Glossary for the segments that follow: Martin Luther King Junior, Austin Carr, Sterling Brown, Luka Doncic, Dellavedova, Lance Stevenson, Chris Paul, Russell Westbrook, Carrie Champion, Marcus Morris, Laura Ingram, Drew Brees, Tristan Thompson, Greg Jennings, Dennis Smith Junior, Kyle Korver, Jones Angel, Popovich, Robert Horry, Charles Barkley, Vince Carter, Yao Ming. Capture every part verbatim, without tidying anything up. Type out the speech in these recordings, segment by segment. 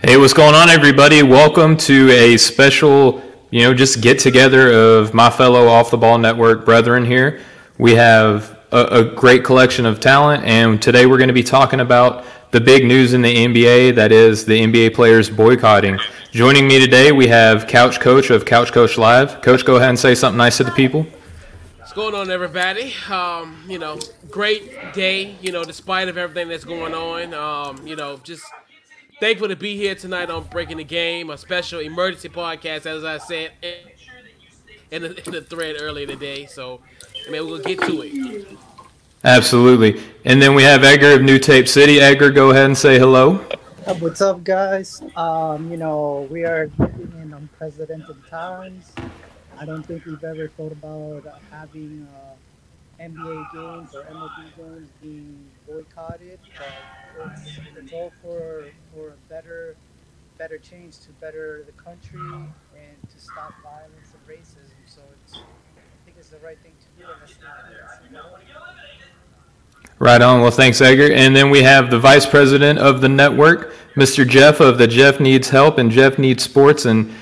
Hey, what's going on, everybody? Welcome to a special, you know, just get together of my fellow Off the Ball Network brethren here. We have a, a great collection of talent, and today we're going to be talking about the big news in the N B A, that is the N B A players boycotting. Joining me today, we have Couch Coach of Couch Coach Live. Coach, go ahead and say something nice to the people. What's going on, everybody? Um, you know, great day, you know, despite of everything that's going on, um, you know, just... thankful to be here tonight on Breaking the Game, a special emergency podcast, as I said in the, in the thread earlier today. So, I mean, we'll get to it. Absolutely. And then we have Edgar of New Tape City. Edgar, go ahead and say hello. What's up, guys? Um, you know, we are living in unprecedented times. I don't think we've ever thought about uh, having uh, N B A games or M L B games being boycotted, but It's, it's all for for a better, better change to better the country and to stop violence and racism. So it's, I think it's the right thing to do. That's not right on. Well, thanks, Edgar. And then we have the vice president of the network, Mister Jeff of the Jeff Needs Help and Jeff Needs Sports. And,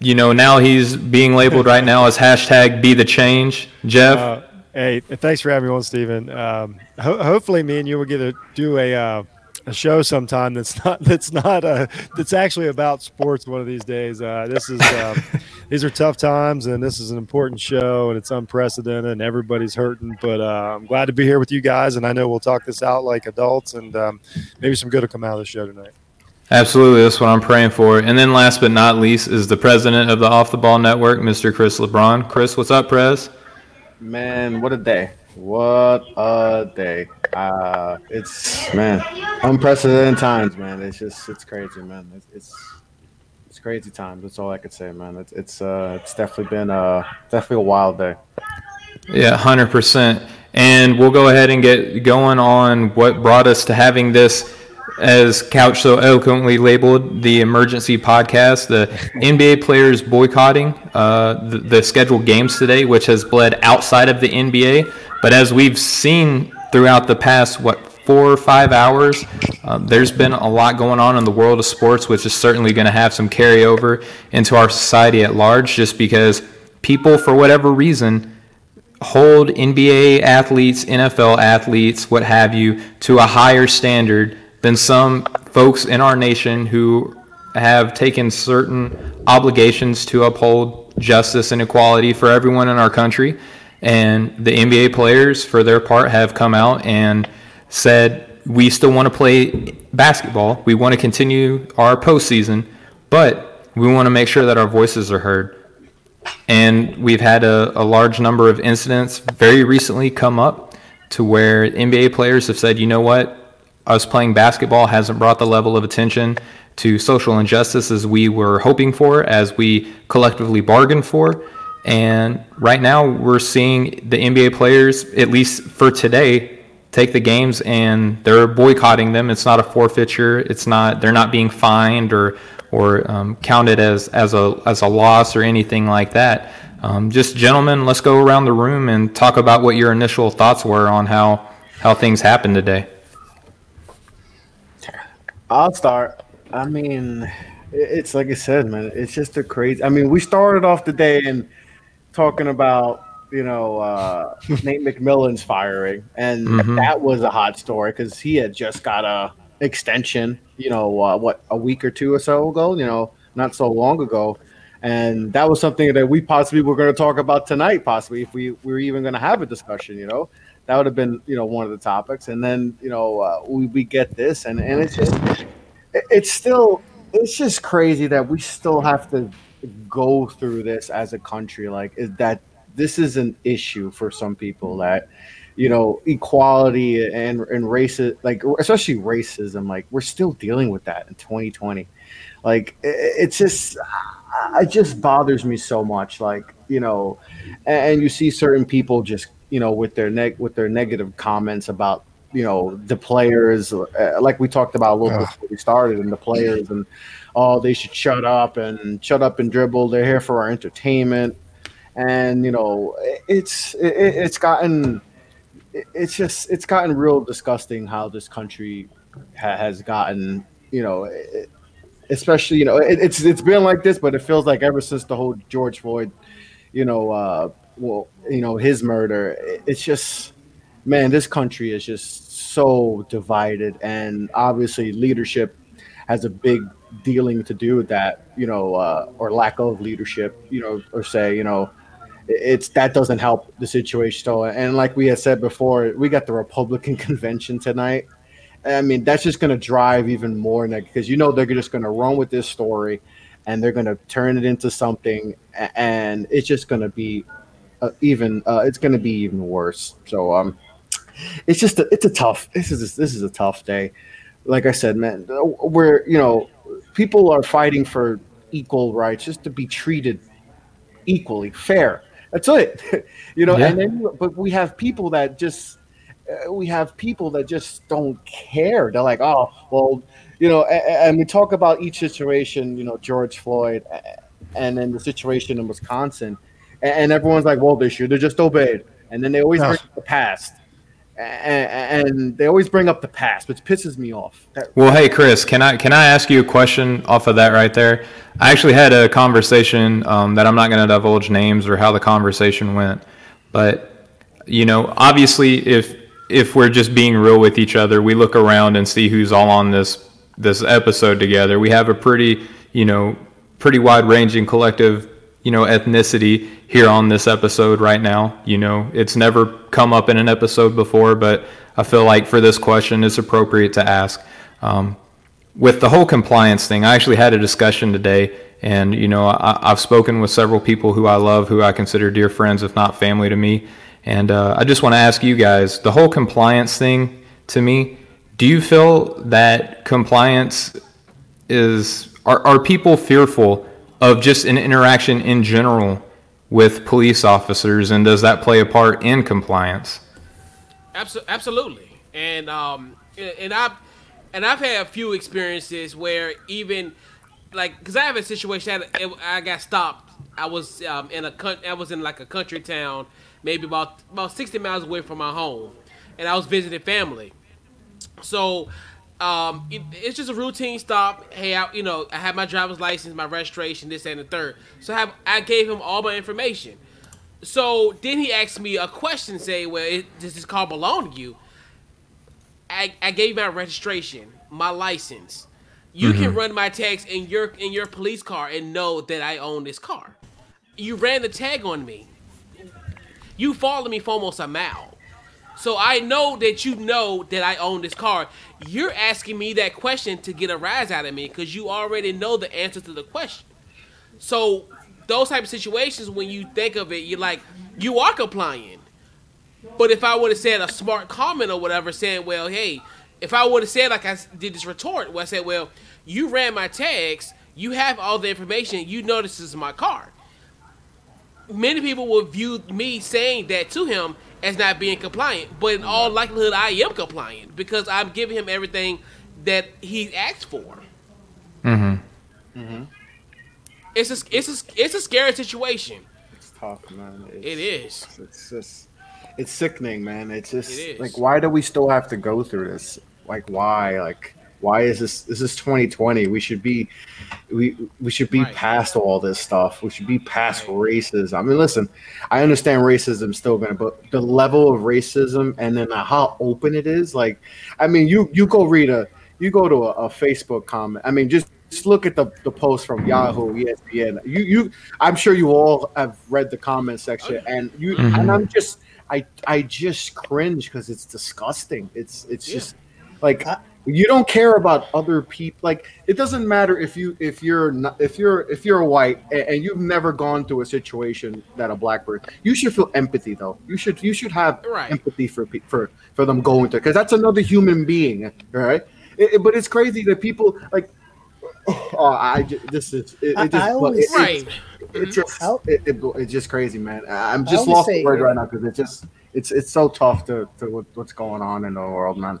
you know, now he's being labeled right now as hashtag Be the Change. Jeff. Uh, hey, thanks for having me on, Steven. Um, ho- hopefully me and you will get to do a uh, – a show sometime that's not that's not uh that's actually about sports one of these days. Uh this is uh, these are tough times, and this is an important show, and it's unprecedented, and everybody's hurting, but uh, I'm glad to be here with you guys, and I know we'll talk this out like adults, and um, maybe some good will come out of the show tonight. Absolutely, that's what I'm praying for. And then last but not least is the president of the Off the Ball Network, Mister Chris LeBron. Chris, what's up, Prez? Man, what a day. What a day. Uh, it's, man, unprecedented times, man. It's just, it's crazy, man. It's, it's, it's crazy times. That's all I could say, man. It's, it's, uh, it's definitely been a, definitely a wild day. Yeah, one hundred percent. And we'll go ahead and get going on what brought us to having this, as Couch so eloquently labeled, the emergency podcast, the N B A players boycotting uh, the, the scheduled games today, which has bled outside of the N B A. But as we've seen throughout the past, what, four or five hours, uh, there's been a lot going on in the world of sports, which is certainly going to have some carryover into our society at large, just because people, for whatever reason, hold N B A athletes, N F L athletes, what have you, to a higher standard than some folks in our nation who have taken certain obligations to uphold justice and equality for everyone in our country. And the N B A players, for their part, have come out and said, we still want to play basketball. We want to continue our postseason, but we want to make sure that our voices are heard. And we've had a, a large number of incidents very recently come up to where N B A players have said, you know what? Us playing basketball hasn't brought the level of attention to social injustice as we were hoping for, as we collectively bargained for. And right now we're seeing the N B A players, at least for today, take the games and they're boycotting them. It's not a forfeiture. It's not, they're not being fined or or um, counted as as a as a loss or anything like that. Um, just gentlemen, let's go around the room and talk about what your initial thoughts were on how how things happened today. I'll start. I mean, it's like I said, man, it's just a crazy. I mean, we started off the day and talking about, you know, uh, Nate McMillan's firing. And mm-hmm. that was a hot story because he had just got a extension, you know, uh, what, a week or two or so ago, you know, not so long ago. And that was something that we possibly were going to talk about tonight, possibly, if we, we were even going to have a discussion, you know. That would have been, you know, one of the topics. And then, you know, uh, we, we get this. And, and it's just – it's still – it's just crazy that we still have to go through this as a country. Like, is that this is an issue for some people, that, you know, equality and, and race – like, especially racism. Like, we're still dealing with that in twenty twenty. Like, it, it's just – it just bothers me so much. Like, you know, and, and you see certain people just – you know, with their neg with their negative comments about, you know, the players, uh, like we talked about a little bit before we started, and the players, and oh, they should shut up and shut up and dribble. They're here for our entertainment, and you know, it's it, it's gotten it's just it's gotten real disgusting how this country ha- has gotten. You know, it, especially, you know, it, it's it's been like this, but it feels like ever since the whole George Floyd, you know, uh, well, you know, his murder, it, it's just, man, this country is just so divided, and obviously leadership has a big dealing to do with that, you know, uh, or lack of leadership, you know, or say, you know, it's that doesn't help the situation. So, and like we had said before, we got the Republican convention tonight. I mean, that's just going to drive even more, because, you know, they're just going to run with this story and they're going to turn it into something. And it's just going to be uh, even uh, it's going to be even worse. So um, it's just a, it's a tough this is this is a tough day. Like I said, man, we're, you know, people are fighting for equal rights, just to be treated equally fair. That's it, you know. Yeah. And then, but we have people that just, uh, we have people that just don't care. They're like, oh, well, you know. And, and we talk about each situation, you know, George Floyd, and then the situation in Wisconsin, and, and everyone's like, well, they should have just obeyed. And then they always oh. bring up the past, and, and they always bring up the past, which pisses me off. That- well, hey, Chris, can I can I ask you a question off of that right there? I actually had a conversation um, that I'm not going to divulge names or how the conversation went, but, you know, obviously if if we're just being real with each other, we look around and see who's all on this this episode together. We have a pretty, you know, pretty wide-ranging collective, you know, ethnicity here on this episode right now. You know, it's never come up in an episode before, but I feel like for this question, it's appropriate to ask. Um With the whole compliance thing, I actually had a discussion today, and, you know, I, I've spoken with several people who I love, who I consider dear friends, if not family to me. And uh, I just want to ask you guys, the whole compliance thing to me, do you feel that compliance is, are, are people fearful of just an interaction in general with police officers, and does that play a part in compliance? Absolutely. And, um, and I... And I've had a few experiences where even, like, because I have a situation that I got stopped. I was um, in a I was in like a country town, maybe about about sixty miles away from my home, and I was visiting family. So um, it, it's just a routine stop. Hey, I, you know, I have my driver's license, my registration, this and the third. So I have I gave him all my information. So then he asked me a question, say, "Well, it, does this car belong to you?" I, I gave my registration, my license. You mm-hmm. can run my tags in your in your police car and know that I own this car. You ran the tag on me. You followed me for almost a mile. So I know that you know that I own this car. You're asking me that question to get a rise out of me because you already know the answer to the question. So those type of situations, when you think of it, you're like, you are complying. But if I would have said a smart comment or whatever, saying, well, hey, if I would have said, like I did this retort, where I said, well, you ran my tags, you have all the information, you know this is my car. Many people will view me saying that to him as not being compliant, but in all likelihood, I am compliant because I'm giving him everything that he asked for. Mm-hmm. Mm-hmm. It's a, it's a, it's a scary situation. It's tough, man. It's, it is. It's just... It's sickening, man. It's just it like, why do we still have to go through this? Like, why? Like, why is this? This is twenty twenty. We should be, we we should be right. past all this stuff. We should be past right. racism. I mean, listen, I understand racism still going to, but the level of racism and then how open it is. Like, I mean, you you go read a, you go to a, a Facebook comment. I mean, just, just look at the the post from Yahoo, E S P N. You you, I'm sure you all have read the comment section, okay. and you mm-hmm. and I'm just. I, I just cringe because it's disgusting. It's it's yeah. just like I, you don't care about other people. Like it doesn't matter if you if you're not, if you're if you're white and, and you've never gone through a situation that a black person. You should feel empathy though. You should you should have right. empathy for for for them going through because that's another human being, right? It, it, but it's crazy that people like. Oh, I just, this is it, it just I, I always, it, right. It, it just it, it, it's just crazy, man. I'm just lost for words right now because it's just it's it's so tough to, to what's going on in the world, man.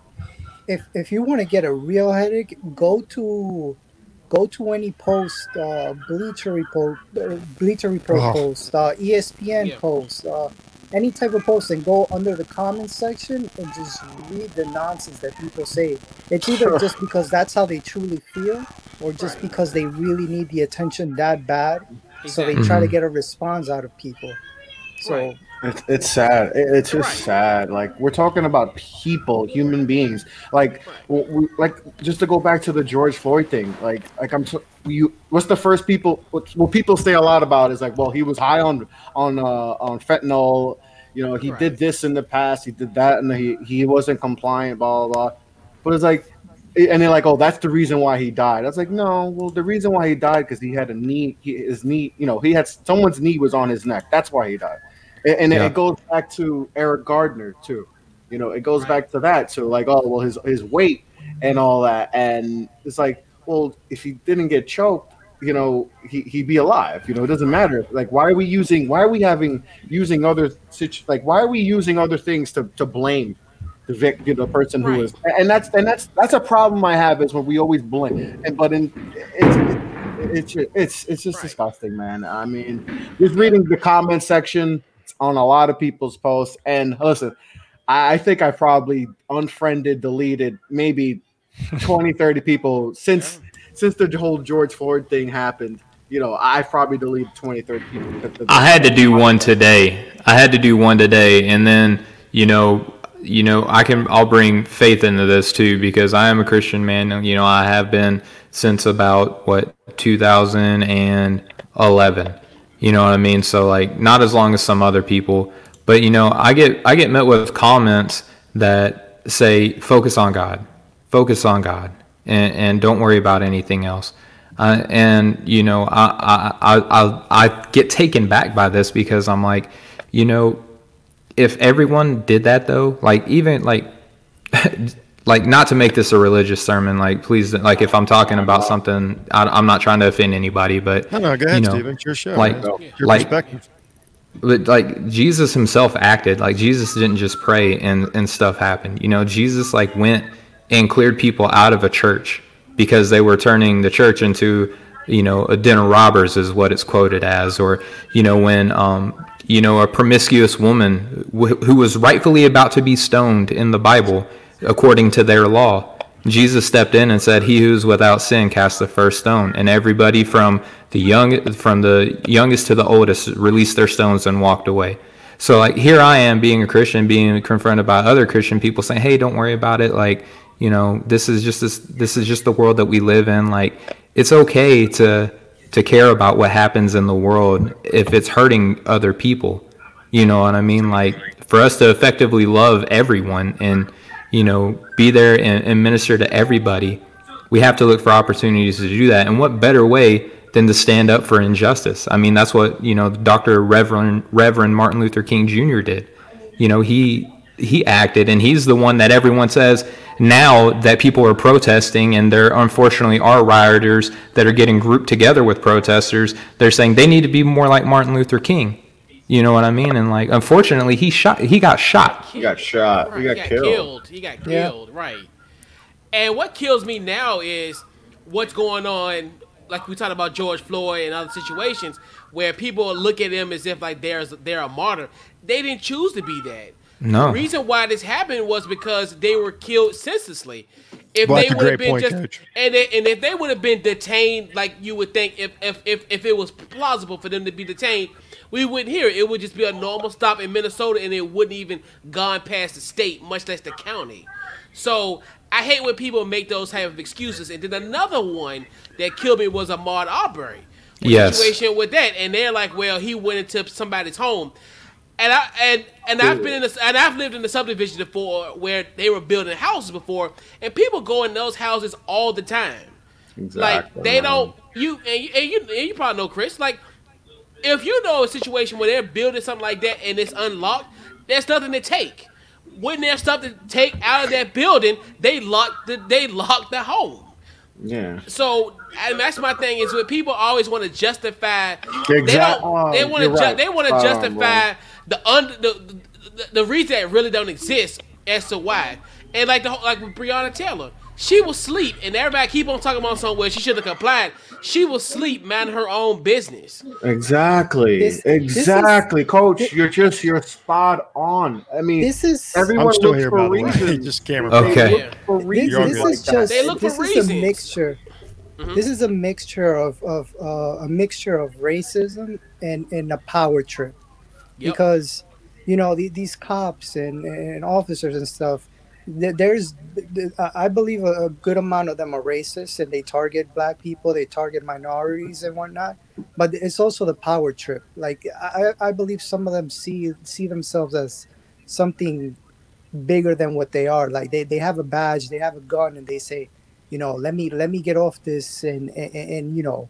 If if you want to get a real headache, go to go to any post, uh, Bleacher Report, Bleacher Report oh. post, uh, E S P N yeah. post, uh, any type of post, and go under the comments section and just read the nonsense that people say. It's either just because that's how they truly feel. or just right. because they really need the attention that bad. Exactly. So they try mm-hmm. to get a response out of people. So right. it's, it's sad. It's just right. sad. Like, we're talking about people, human beings. Like, right. we, like just to go back to the George Floyd thing. Like, like I'm. T- you. What's the first people? What, what people say a lot about is like, well, he was high on on uh, on fentanyl. You know, he right. did this in the past. He did that, and he he wasn't compliant. Blah blah blah. But it's like. And they're like, oh, that's the reason why he died. I was like, no, well, the reason why he died because he had a knee, he, his knee, you know, he had someone's knee was on his neck. That's why he died. And, and yeah. it goes back to Eric Gardner, too. You know, it goes right. back to that. So, like, oh, well, his, his weight and all that. And it's like, well, if he didn't get choked, you know, he, he'd be alive. You know, it doesn't matter. Like, why are we using, why are we having, using other, situ- like, why are we using other things to, to blame? The victim, the person who right. is, and that's and that's that's a problem I have is when we always blame. And but in it's it's it's, it's just right. disgusting, man. I mean, just reading the comment section on a lot of people's posts, and listen, I think I probably unfriended, deleted maybe twenty, thirty people since yeah. since the whole George Floyd thing happened. You know, I probably deleted twenty, thirty people. I had to do one today. I had to do one today, and then you know. You know, I can, I'll bring faith into this too, because I am a Christian man. You know, I have been since about what, two thousand eleven, you know what I mean? So like not as long as some other people, but you know, I get, I get met with comments that say, focus on God, focus on God and, and don't worry about anything else. Uh, and you know, I, I, I, I, I get taken back by this because I'm like, you know, if everyone did that though, like even like, like not to make this a religious sermon, like please, like if I'm talking about something, I, I'm not trying to offend anybody, but no, no, go ahead, you know, Steven. It's your show, like, your like, perspective. But like Jesus himself acted, like Jesus didn't just pray and, and stuff happened. You know, Jesus like went and cleared people out of a church because they were turning the church into, you know, a den of robbers is what it's quoted as, or, you know, when, um, you know, a promiscuous woman wh- who was rightfully about to be stoned in the Bible, according to their law, Jesus stepped in and said, "He who's without sin cast the first stone." And everybody from the young, from the youngest to the oldest, released their stones and walked away. So, like here I am, being a Christian, being confronted by other Christian people saying, "Hey, don't worry about it. Like, you know, this is just this. This is just the world that we live in. Like, it's okay to." to care about what happens in the world if it's hurting other people, you know what I mean? Like for us to effectively love everyone and, you know, be there and, and minister to everybody, we have to look for opportunities to do that. And what better way than to stand up for injustice? I mean, that's what, you know, Doctor Reverend, Reverend Martin Luther King Junior did. You know, he, he acted, and he's the one that everyone says now that people are protesting, and there unfortunately are rioters that are getting grouped together with protesters. They're saying they need to be more like Martin Luther King. You know what I mean? And like, unfortunately, he shot. He got shot. He got shot. Right. He, got he got killed. killed. He got killed. Yeah. Right. And what kills me now is what's going on. Like we talked about George Floyd and other situations where people look at him as if like there's they're a martyr. They didn't choose to be that. No. The reason why this happened was because they were killed senselessly. If well, they would have been point, just Coach. and they, and if they would have been detained, like you would think, if, if if if it was plausible for them to be detained, we wouldn't hear it. It would just be a normal stop in Minnesota, and it wouldn't even gone past the state, much less the county. So I hate when people make those type of excuses. And then another one that killed me was Ahmaud Arbery. Yes. Situation with that, and they're like, well, he went into somebody's home. And I and, and I've been in a, and I've lived in a subdivision before where they were building houses before, and people go in those houses all the time. Exactly. Like they don't you and you and you, and you probably know, Chris. Like if you know a situation where they're building something like that and it's unlocked, there's nothing to take. When there's stuff to take out of that building, they lock the they lock the home. Yeah. So I mean, that's my thing is when people always want to justify. Exactly. They don't. They want to. Ju- right. They want to justify. Um, The under the, the the reason that really don't exist as to why, and like the like with Breonna Taylor, she was asleep, and everybody keep on talking about somewhere she should have complied. She was asleep, man, her own business. Exactly, this, exactly, this is, Coach. This, you're just you're spot on. I mean, this is everyone I'm still looks here, for reasons. Just camera. Okay, they look for reasons. This, this is just they look this for is reasons. A mixture. Mm-hmm. This is a mixture of of uh, a mixture of racism and, and a power trip, yep. because you know the, these cops and, and officers and stuff. There's, I believe, a good amount of them are racist and they target black people, they target minorities and whatnot. But it's also the power trip. Like I, I believe some of them see see themselves as something bigger than what they are. Like they, they have a badge, they have a gun, and they say, you know, let me let me get off this and, and, and you know,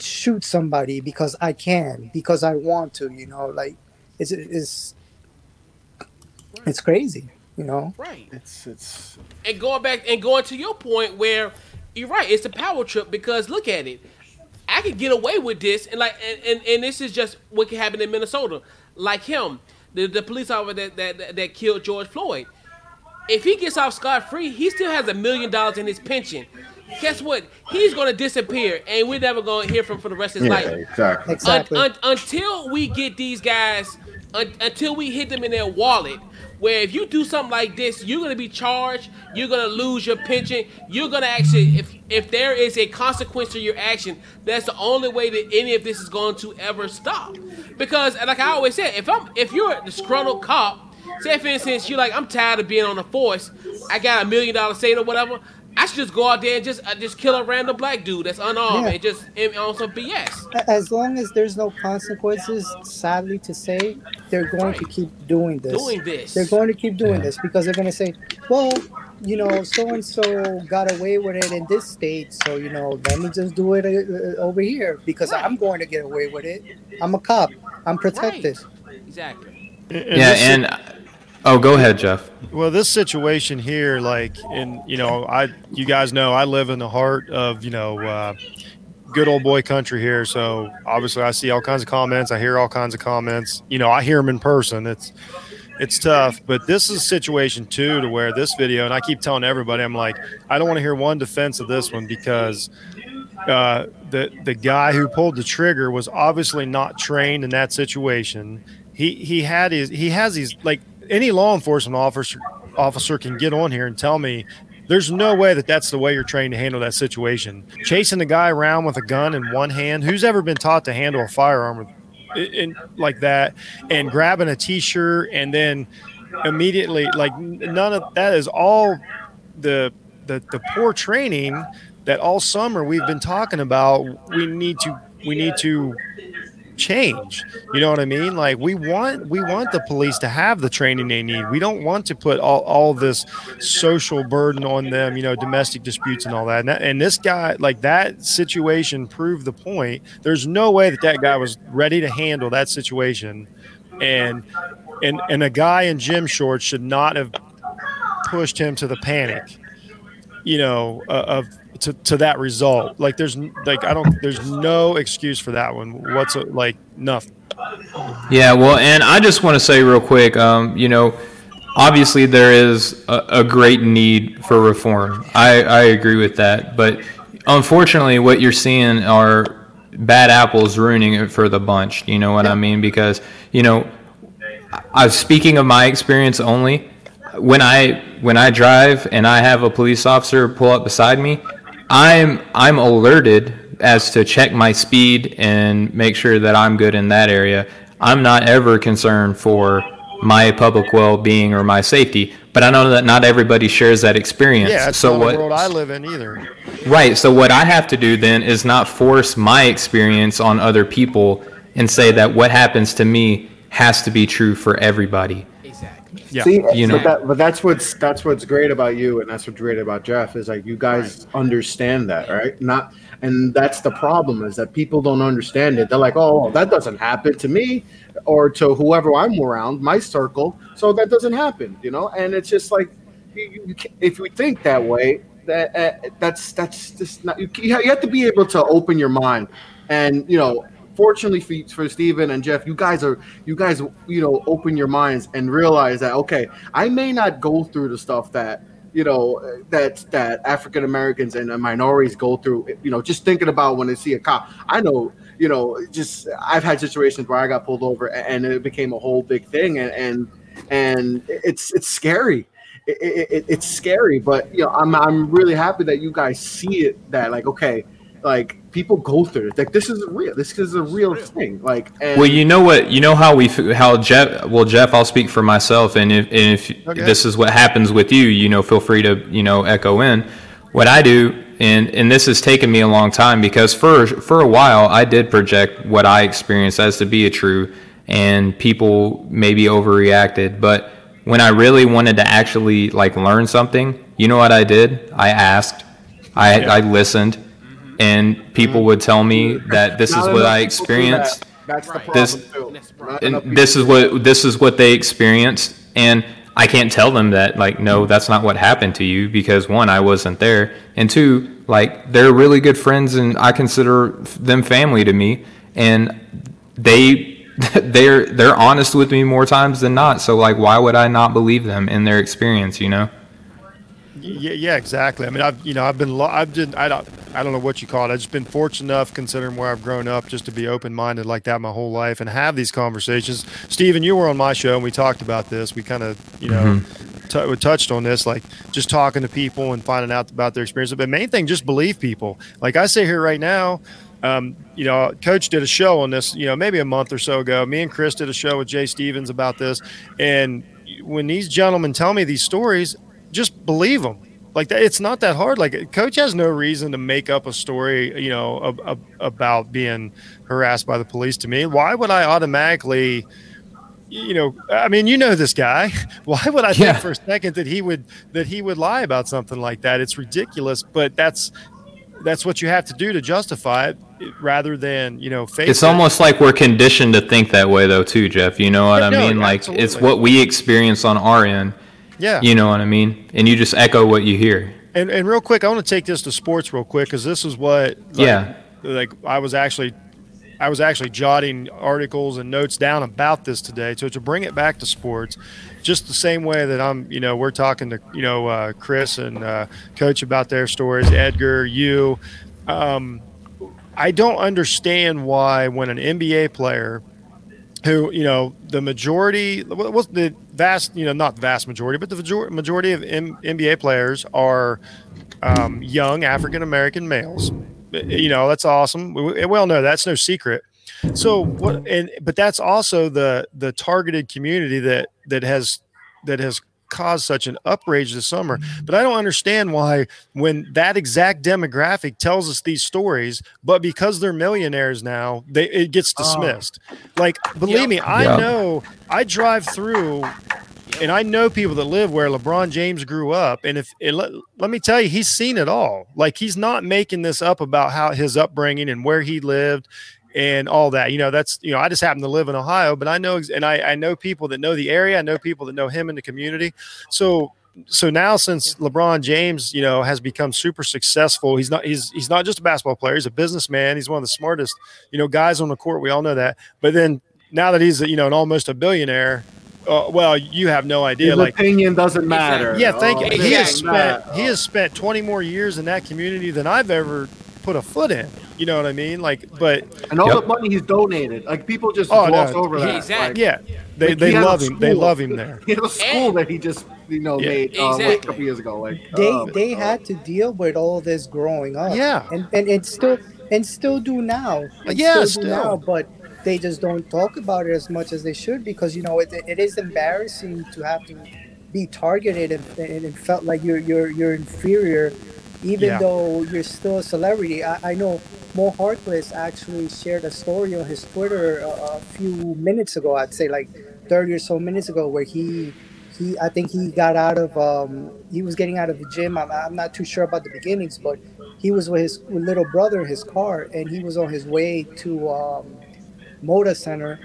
shoot somebody because I can, because I want to. You know, like it's it's it's crazy. You know, right? It's it's and going back and going to your point where you're right. It's a power trip because look at it. I could get away with this, and like and, and, and this is just what can happen in Minnesota. Like him, the, the police officer that, that that killed George Floyd. If he gets off scot-free, he still has a million dollars in his pension. Guess what? He's gonna disappear, and we're never gonna hear from him for the rest of his yeah, life. Exactly. exactly. Un, un, until we get these guys, un, until we hit them in their wallet. Where if you do something like this, you're gonna be charged. You're gonna lose your pension. You're gonna actually, if if there is a consequence to your action, that's the only way that any of this is going to ever stop. Because, like I always said, if I'm if you're a disgruntled cop, say for instance you're like, I'm tired of being on the force. I got a million dollar saved or whatever. I should just go out there and just uh, just kill a random black dude that's unarmed yeah. and just and on some B S. As long as there's no consequences, sadly to say, they're going right. to keep doing this. Doing this. They're going to keep doing yeah. this because they're going to say, well, you know, so and so got away with it in this state, so you know, let me just do it uh, over here because right. I'm going to get away with it. I'm a cop. I'm protected. Right. Exactly. Yeah, and. and Oh, go ahead, Jeff. Well, this situation here, like, and you know, I, you guys know, I live in the heart of, you know, uh, good old boy country here. So obviously, I see all kinds of comments. I hear all kinds of comments. You know, I hear them in person. It's, it's tough. But this is a situation too, to where this video, and I keep telling everybody, I'm like, I don't want to hear one defense of this one because. Uh, the the guy who pulled the trigger was obviously not trained in that situation. He he had his he has these like any law enforcement officer officer can get on here and tell me there's no way that that's the way you're trained to handle that situation. Chasing a guy around with a gun in one hand, who's ever been taught to handle a firearm with, in, in, like that, and grabbing a t-shirt and then immediately like none of that is all the the, the poor training. That all summer we've been talking about. We need to we need to change. You know what I mean? Like we want we want the police to have the training they need. We don't want to put all, all this social burden on them. You know, domestic disputes and all that. And, that. and this guy, like that situation, proved the point. There's no way that that guy was ready to handle that situation. And and and a guy in gym shorts should not have pushed him to the panic. You know uh, of. To, to that result, like there's like I don't there's no excuse for that one. What's a, like nothing. Yeah, well, and I just want to say real quick, um, you know, obviously there is a, a great need for reform. I, I agree with that, but unfortunately, what you're seeing are bad apples ruining it for the bunch. You know what yeah. I mean? Because you know, I'm speaking of my experience only. When I when I drive and I have a police officer pull up beside me. I'm I'm alerted as to check my speed and make sure that I'm good in that area. I'm not ever concerned for my public well-being or my safety, but I know that not everybody shares that experience. Yeah, that's so not what, the world I live in either. Right, so what I have to do then is not force my experience on other people and say that what happens to me has to be true for everybody. Yeah. See, you know. but, that, but that's what's that's what's great about you, and that's what's great about Jeff is like you guys right. understand that, right? Not, and that's the problem is that people don't understand it. They're like, oh, that doesn't happen to me or to whoever I'm around, my circle, so that doesn't happen, you know. And it's just like, you, you, if we think that way, that uh, that's that's just not. You, you have to be able to open your mind, and you know. Fortunately for, for Steven and Jeff, you guys are you guys you know open your minds and realize that okay, I may not go through the stuff that you know that that African Americans and minorities go through. You know, just thinking about when they see a cop, I know you know just I've had situations where I got pulled over and it became a whole big thing, and and, and it's it's scary. it, it, it's scary. But you know, I'm I'm really happy that you guys see it. That like, okay, like people go through it. Like this is real. This is a real thing. Like, and well, you know what? You know how we how Jeff. Well, Jeff, I'll speak for myself, and if and if okay. this is what happens with you, you know, feel free to you know echo in what I do. And and this has taken me a long time because for for a while I did project what I experienced as to be a true, and people maybe overreacted. But when I really wanted to actually like learn something, you know what I did? I asked, I yeah. I listened, mm-hmm. and people would tell me that this Not is what I experienced. That. That's right. the problem this, too. And this is what this is what they experienced, and I can't tell them that, like, no, that's not what happened to you because, one, I wasn't there, and two, like, they're really good friends and I consider them family to me, and they, they're they're honest with me more times than not, so, like, why would I not believe them in their experience, you know? Yeah, yeah, exactly. I mean, I've, you know, I've been, I've just, I don't, I don't know what you call it. I've just been fortunate enough, considering where I've grown up, just to be open-minded like that my whole life and have these conversations. Steven, you were on my show and we talked about this. We kind of, you know, mm-hmm. t- we touched on this, like just talking to people and finding out about their experience. But the main thing, just believe people. Like I sit here right now, um, you know, Coach did a show on this, you know, maybe a month or so ago. Me and Chris did a show with Jay Stevens about this. And when these gentlemen tell me these stories, just believe them. Like that, it's not that hard. Like Coach has no reason to make up a story, you know, ab- ab- about being harassed by the police. To me, why would I automatically, you know, I mean, you know, this guy. Why would I yeah. think for a second that he would that he would lie about something like that? It's ridiculous, but that's that's what you have to do to justify it, rather than you know. Face it's it. Almost like we're conditioned to think that way, though, too, Jeff. You know what yeah, I no, mean? Like absolutely. It's what we experience on our end. Yeah. You know what I mean? And you just echo what you hear. And and real quick, I want to take this to sports real quick because this is what like, yeah. like I was actually I was actually jotting articles and notes down about this today. So to bring it back to sports, just the same way that I'm, you know, we're talking to, you know, uh, Chris and uh, Coach about their stories, Edgar, you. Um, I don't understand why when an N B A player who, you know, the majority, what's the vast, you know, not vast majority, but the major- majority of M- N B A players are um, young African-American males. You know, that's awesome. We, we all know that's no secret. So what, and, but that's also the, the targeted community that, that has, that has caused such an outrage this summer. But I don't understand why when that exact demographic tells us these stories, but because they're millionaires now, they it gets dismissed. Oh. Like, believe yep. me, I yep. know I drive through and I know people that live where LeBron James grew up. And if it, let, let me tell you, he's seen it all. Like, he's not making this up about how his upbringing and where he lived and all that. You know, that's, you know, I just happen to live in Ohio, but I know, and I, I know people that know the area. I know people that know him in the community. So, so now since LeBron James, you know, has become super successful, he's not, he's, he's not just a basketball player. He's a businessman. He's one of the smartest, you know, guys on the court. We all know that. But then now that he's, you know, an almost a billionaire, uh, well, you have no idea. His like opinion doesn't matter. Yeah. Thank oh, you. He has spent, oh. he has spent twenty more years in that community than I've ever put a foot in. You know what I mean? Like, but and all yep. the money he's donated, like people just oh, gloss no. over that. Exactly. Like, yeah, they like they love him. They love him there. He had a school and, that he just you know yeah, made exactly. uh, like a couple years ago. Like they um, they um, had to deal with all this growing up. Yeah, and and, and still and still do now. And yeah, still, still. Do now, but they just don't talk about it as much as they should because you know it it is embarrassing to have to be targeted and and it felt like you're you're you're inferior. Even yeah. though you're still a celebrity. I, I know Mo Harkless actually shared a story on his Twitter a, a few minutes ago, I'd say like thirty or so minutes ago, where he, he I think he got out of, um, he was getting out of the gym. I'm, I'm not too sure about the beginnings, but he was with his little brother in his car, and he was on his way to um, Moda Center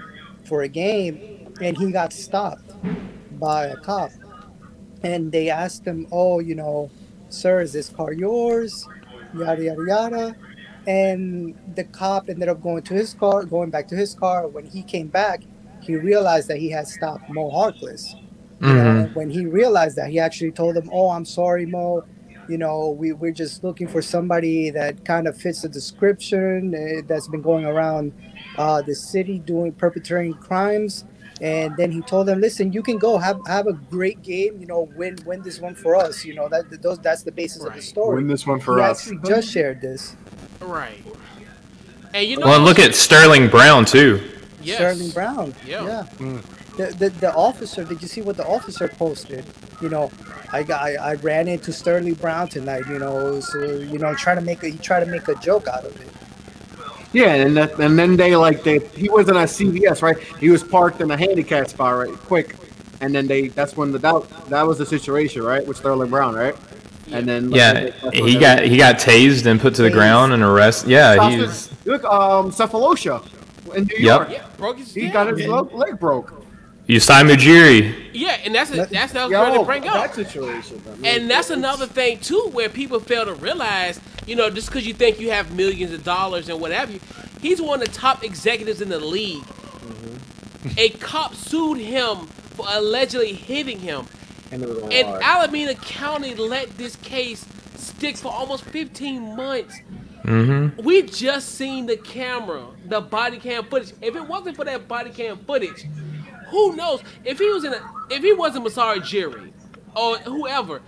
for a game, and he got stopped by a cop. And they asked him, oh, you know, sir, is this car yours? Yada, yada, yada. And the cop ended up going to his car, going back to his car. When he came back, he realized that he had stopped Mo Harkless. Mm-hmm. And when he realized that, he actually told him, oh, I'm sorry, Mo. You know, we, we're just looking for somebody that kind of fits the description uh, that's been going around uh, the city doing perpetrating crimes. And then he told them, listen, you can go have have a great game, you know, win win this one for us. You know, that those that's the basis right. of the story. Win this one for he us. Actually just shared this. Right. And you know, well, look at Sterling Brown, too. Yes. Sterling Brown. Yeah. yeah. Mm. The, the the officer, did you see what the officer posted? You know, I got I, I ran into Sterling Brown tonight. You know, so you know, trying to make a he tried to make a joke out of it. Yeah, and that, and then they like they he wasn't at C V S, right? He was parked in a handicap spot, right? Quick, and then they that's when the that, that was the situation, right? With Sterling Brown, right? And then like, yeah, he got was. he got tased and put to the tased. ground and arrested. Yeah, he's look um Cephalosha in New yep. York. Yeah, broke his he got his leg, leg broke. Masai Ujiri. Yeah, and that's a, that's that was going to bring up. That situation, I mean, and that's another thing too, where people fail to realize, you know, just because you think you have millions of dollars and whatever, he's one of the top executives in the league. Mm-hmm. A cop sued him for allegedly hitting him, and, and Alameda County let this case stick for almost fifteen months. Mm-hmm. We just seen the camera, the body cam footage. If it wasn't for that body cam footage. Who knows if he was in a, if he wasn't Masai Ujiri or whoever,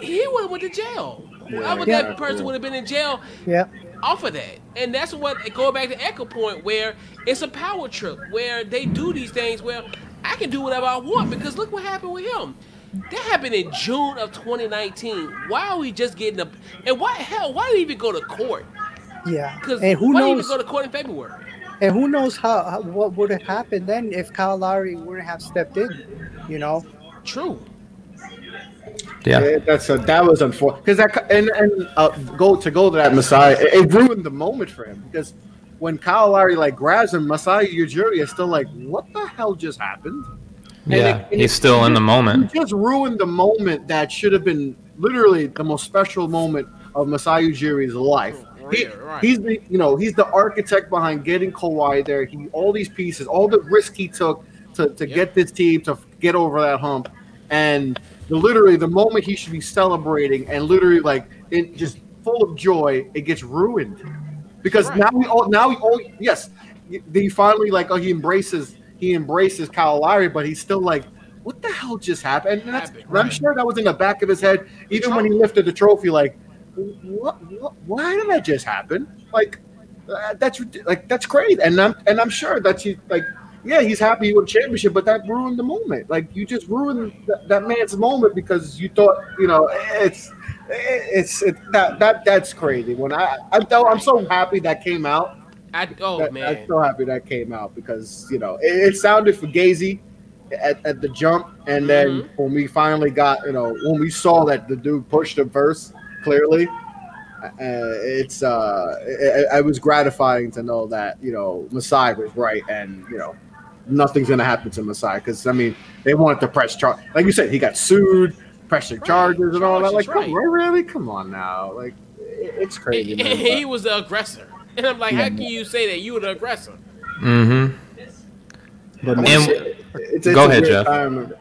he would have went to jail. Yeah, whoever yeah, that person yeah. would have been in jail yeah. off of that. And that's what going back to Echo Point, where it's a power trip, where they do these things where I can do whatever I want, because look what happened with him. That happened in June of twenty nineteen. Why are we just getting up? And why hell? Why did he even go to court? Yeah. Because why knows? did he even go to court in February? And who knows how, how what would have happened then if Kyle Lowry wouldn't have stepped in, you know? True. Yeah, yeah that's a, that was unfortunate. Because that and and uh, go to go to that Masai, it, it ruined the moment for him, because when Kyle Lowry like grabs him, Masai Ujiri is still like, what the hell just happened? And yeah, it, he's it, still it, in the moment. He just ruined the moment that should have been literally the most special moment of Masai Ujiri's life. He, right. He's the, you know, he's the architect behind getting Kawhi there. He all these pieces, all the risk he took to, to yep. get this team to get over that hump, and the, literally the moment he should be celebrating and literally like it just full of joy, it gets ruined because right. now we all now we all yes, he finally like oh he embraces he embraces Kyle Lowry, but he's still like, what the hell just happened? And that's happened, right. I'm sure that was in the back of his head even Trump. when he lifted the trophy like. What, what? Why did that just happen? Like, uh, that's like that's great, and I'm and I'm sure that he like yeah he's happy he won a championship, but that ruined the moment. Like you just ruined th- that man's moment because you thought you know it's it's it, that that that's crazy. When I I'm, I'm so happy that came out. I oh that, man, I'm so happy that came out because you know it, it sounded fugazi at, at the jump, and then mm-hmm. when we finally got you know when we saw that the dude pushed him first. Clearly, uh, it's uh, it, it was gratifying to know that you know Masai was right, and you know nothing's gonna happen to Masai because I mean they wanted to press charge, like you said, he got sued, pressing right. charges and all that. Like, right. oh, really? Come on now, like it, it's crazy. It, man, he but. was the aggressor, and I'm like, yeah, how can man. you say that you were the aggressor? Mm-hmm. But man, and, it's, it's, go it's ahead, Jeff. Time.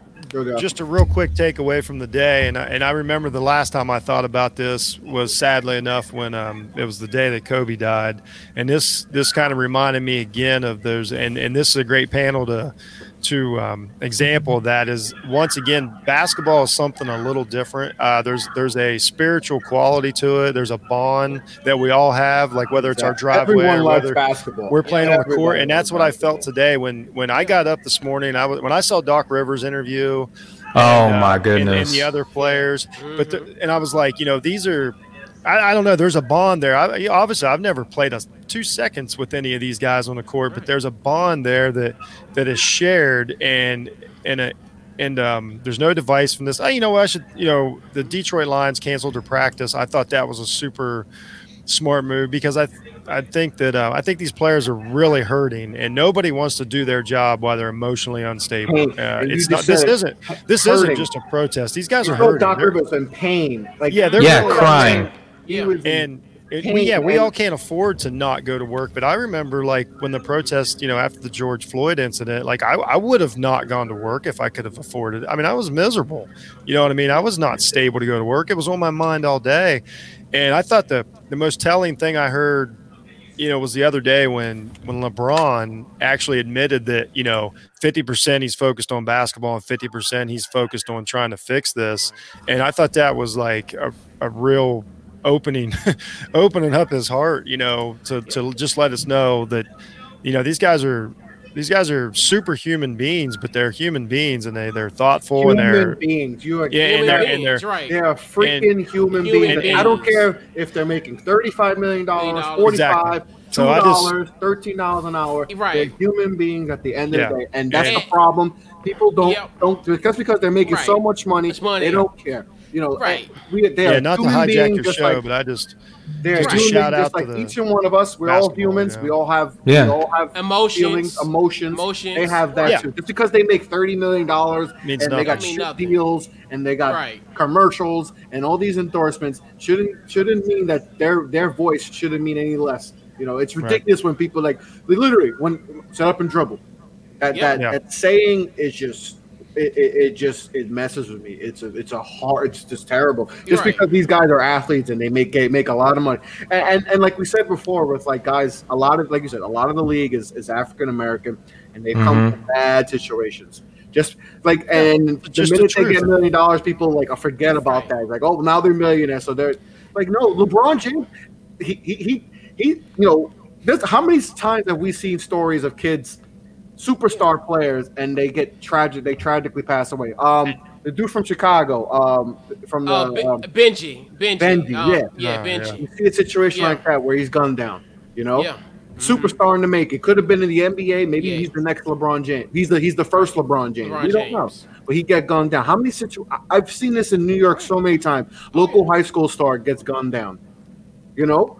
Just a real quick takeaway from the day, and I, and I remember the last time I thought about this was sadly enough when um, it was the day that Kobe died, and this this kind of reminded me again of those. And, and this is a great panel to to um, example of that is once again basketball is something a little different. Uh, there's there's a spiritual quality to it. There's a bond that we all have, like whether it's our driveway or whether basketball. we're playing yeah, on the court, and that's what I felt today when when I got up this morning. I was when I saw Doc Rivers interview. And, oh my goodness! Uh, and, and the other players, mm-hmm. but the, and I was like, you know, these are, I, I don't know. There's a bond there. I, obviously, I've never played a, two seconds with any of these guys on the court, but there's a bond there that that is shared, and and a and um, there's no device from this. Oh, you know what? I should, you know, the Detroit Lions canceled their practice. I thought that was a super smart move because I. Th- I think that uh, I think these players are really hurting, and nobody wants to do their job while they're emotionally unstable. Uh, it's not. This isn't. This hurting. isn't just a protest. These guys you are hurting. Doctor was in pain. Like yeah, they're yeah, really crying. Yeah. And It, we, yeah, we all can't afford to not go to work. But I remember, like, when the protest, you know, after the George Floyd incident, like, I, I would have not gone to work if I could have afforded it. I mean, I was miserable. You know what I mean? I was not stable to go to work. It was on my mind all day. And I thought the, the most telling thing I heard, you know, was the other day when, when LeBron actually admitted that, you know, fifty percent he's focused on basketball and fifty percent he's focused on trying to fix this. And I thought that was like a, a real opening, opening up his heart, you know, to, to just let us know that, you know, these guys are, these guys are superhuman beings, but they're human beings and they, they're thoughtful human and they're beings. You are yeah, human and they're, beings, and they're, right. They're freaking and human, human beings. beings. I don't care if they're making thirty-five million dollars, forty-five dollars, exactly. So two dollars, just, thirteen dollars an hour. Right. They're human beings at the end of yeah. the day. And that's and, the problem. People don't, yep. don't, just because they're making right. so much money, money, they don't care. You know, right. we, they yeah, are not to hijack your show, like, but I just, they're just right. human, shout just out like to each and one of us. We're all humans. Yeah. We all have, yeah. we all have emotions, feelings, emotions. emotions. They have that yeah. too. Just because they make thirty million dollars means and nothing. They got shoot nothing. deals and they got right. commercials and all these endorsements shouldn't shouldn't mean that their their voice shouldn't mean any less. You know, it's ridiculous right. when people like literally when set up and dribble. That yeah. that yeah. that saying is just. It, it, it just it messes with me. It's a it's a hard. It's just terrible. You're just right. because these guys are athletes and they make they make a lot of money. And, and and like we said before, with like guys, a lot of like you said, a lot of the league is, is African American, and they mm-hmm. come from bad situations. Just like and it's the just minute the truth. They get a million dollars, people like forget about that. Like oh, now they're millionaires, so they're like no. LeBron James, he he he, he you know, this, how many times have we seen stories of kids? Superstar players and they get tragic. They tragically pass away. Um, the dude from Chicago, um, from the uh, ben- um, Benji, Benji, Benji, um, yeah, yeah, Benji. You see a situation yeah. like that where he's gunned down. You know, yeah. mm-hmm. superstar in the make. It could have been in the N B A. Maybe yeah. he's the next LeBron James. He's the he's the first LeBron James. LeBron we don't James. know, but he got gunned down. How many situations? I've seen this in New York so many times. Local high school star gets gunned down. You know.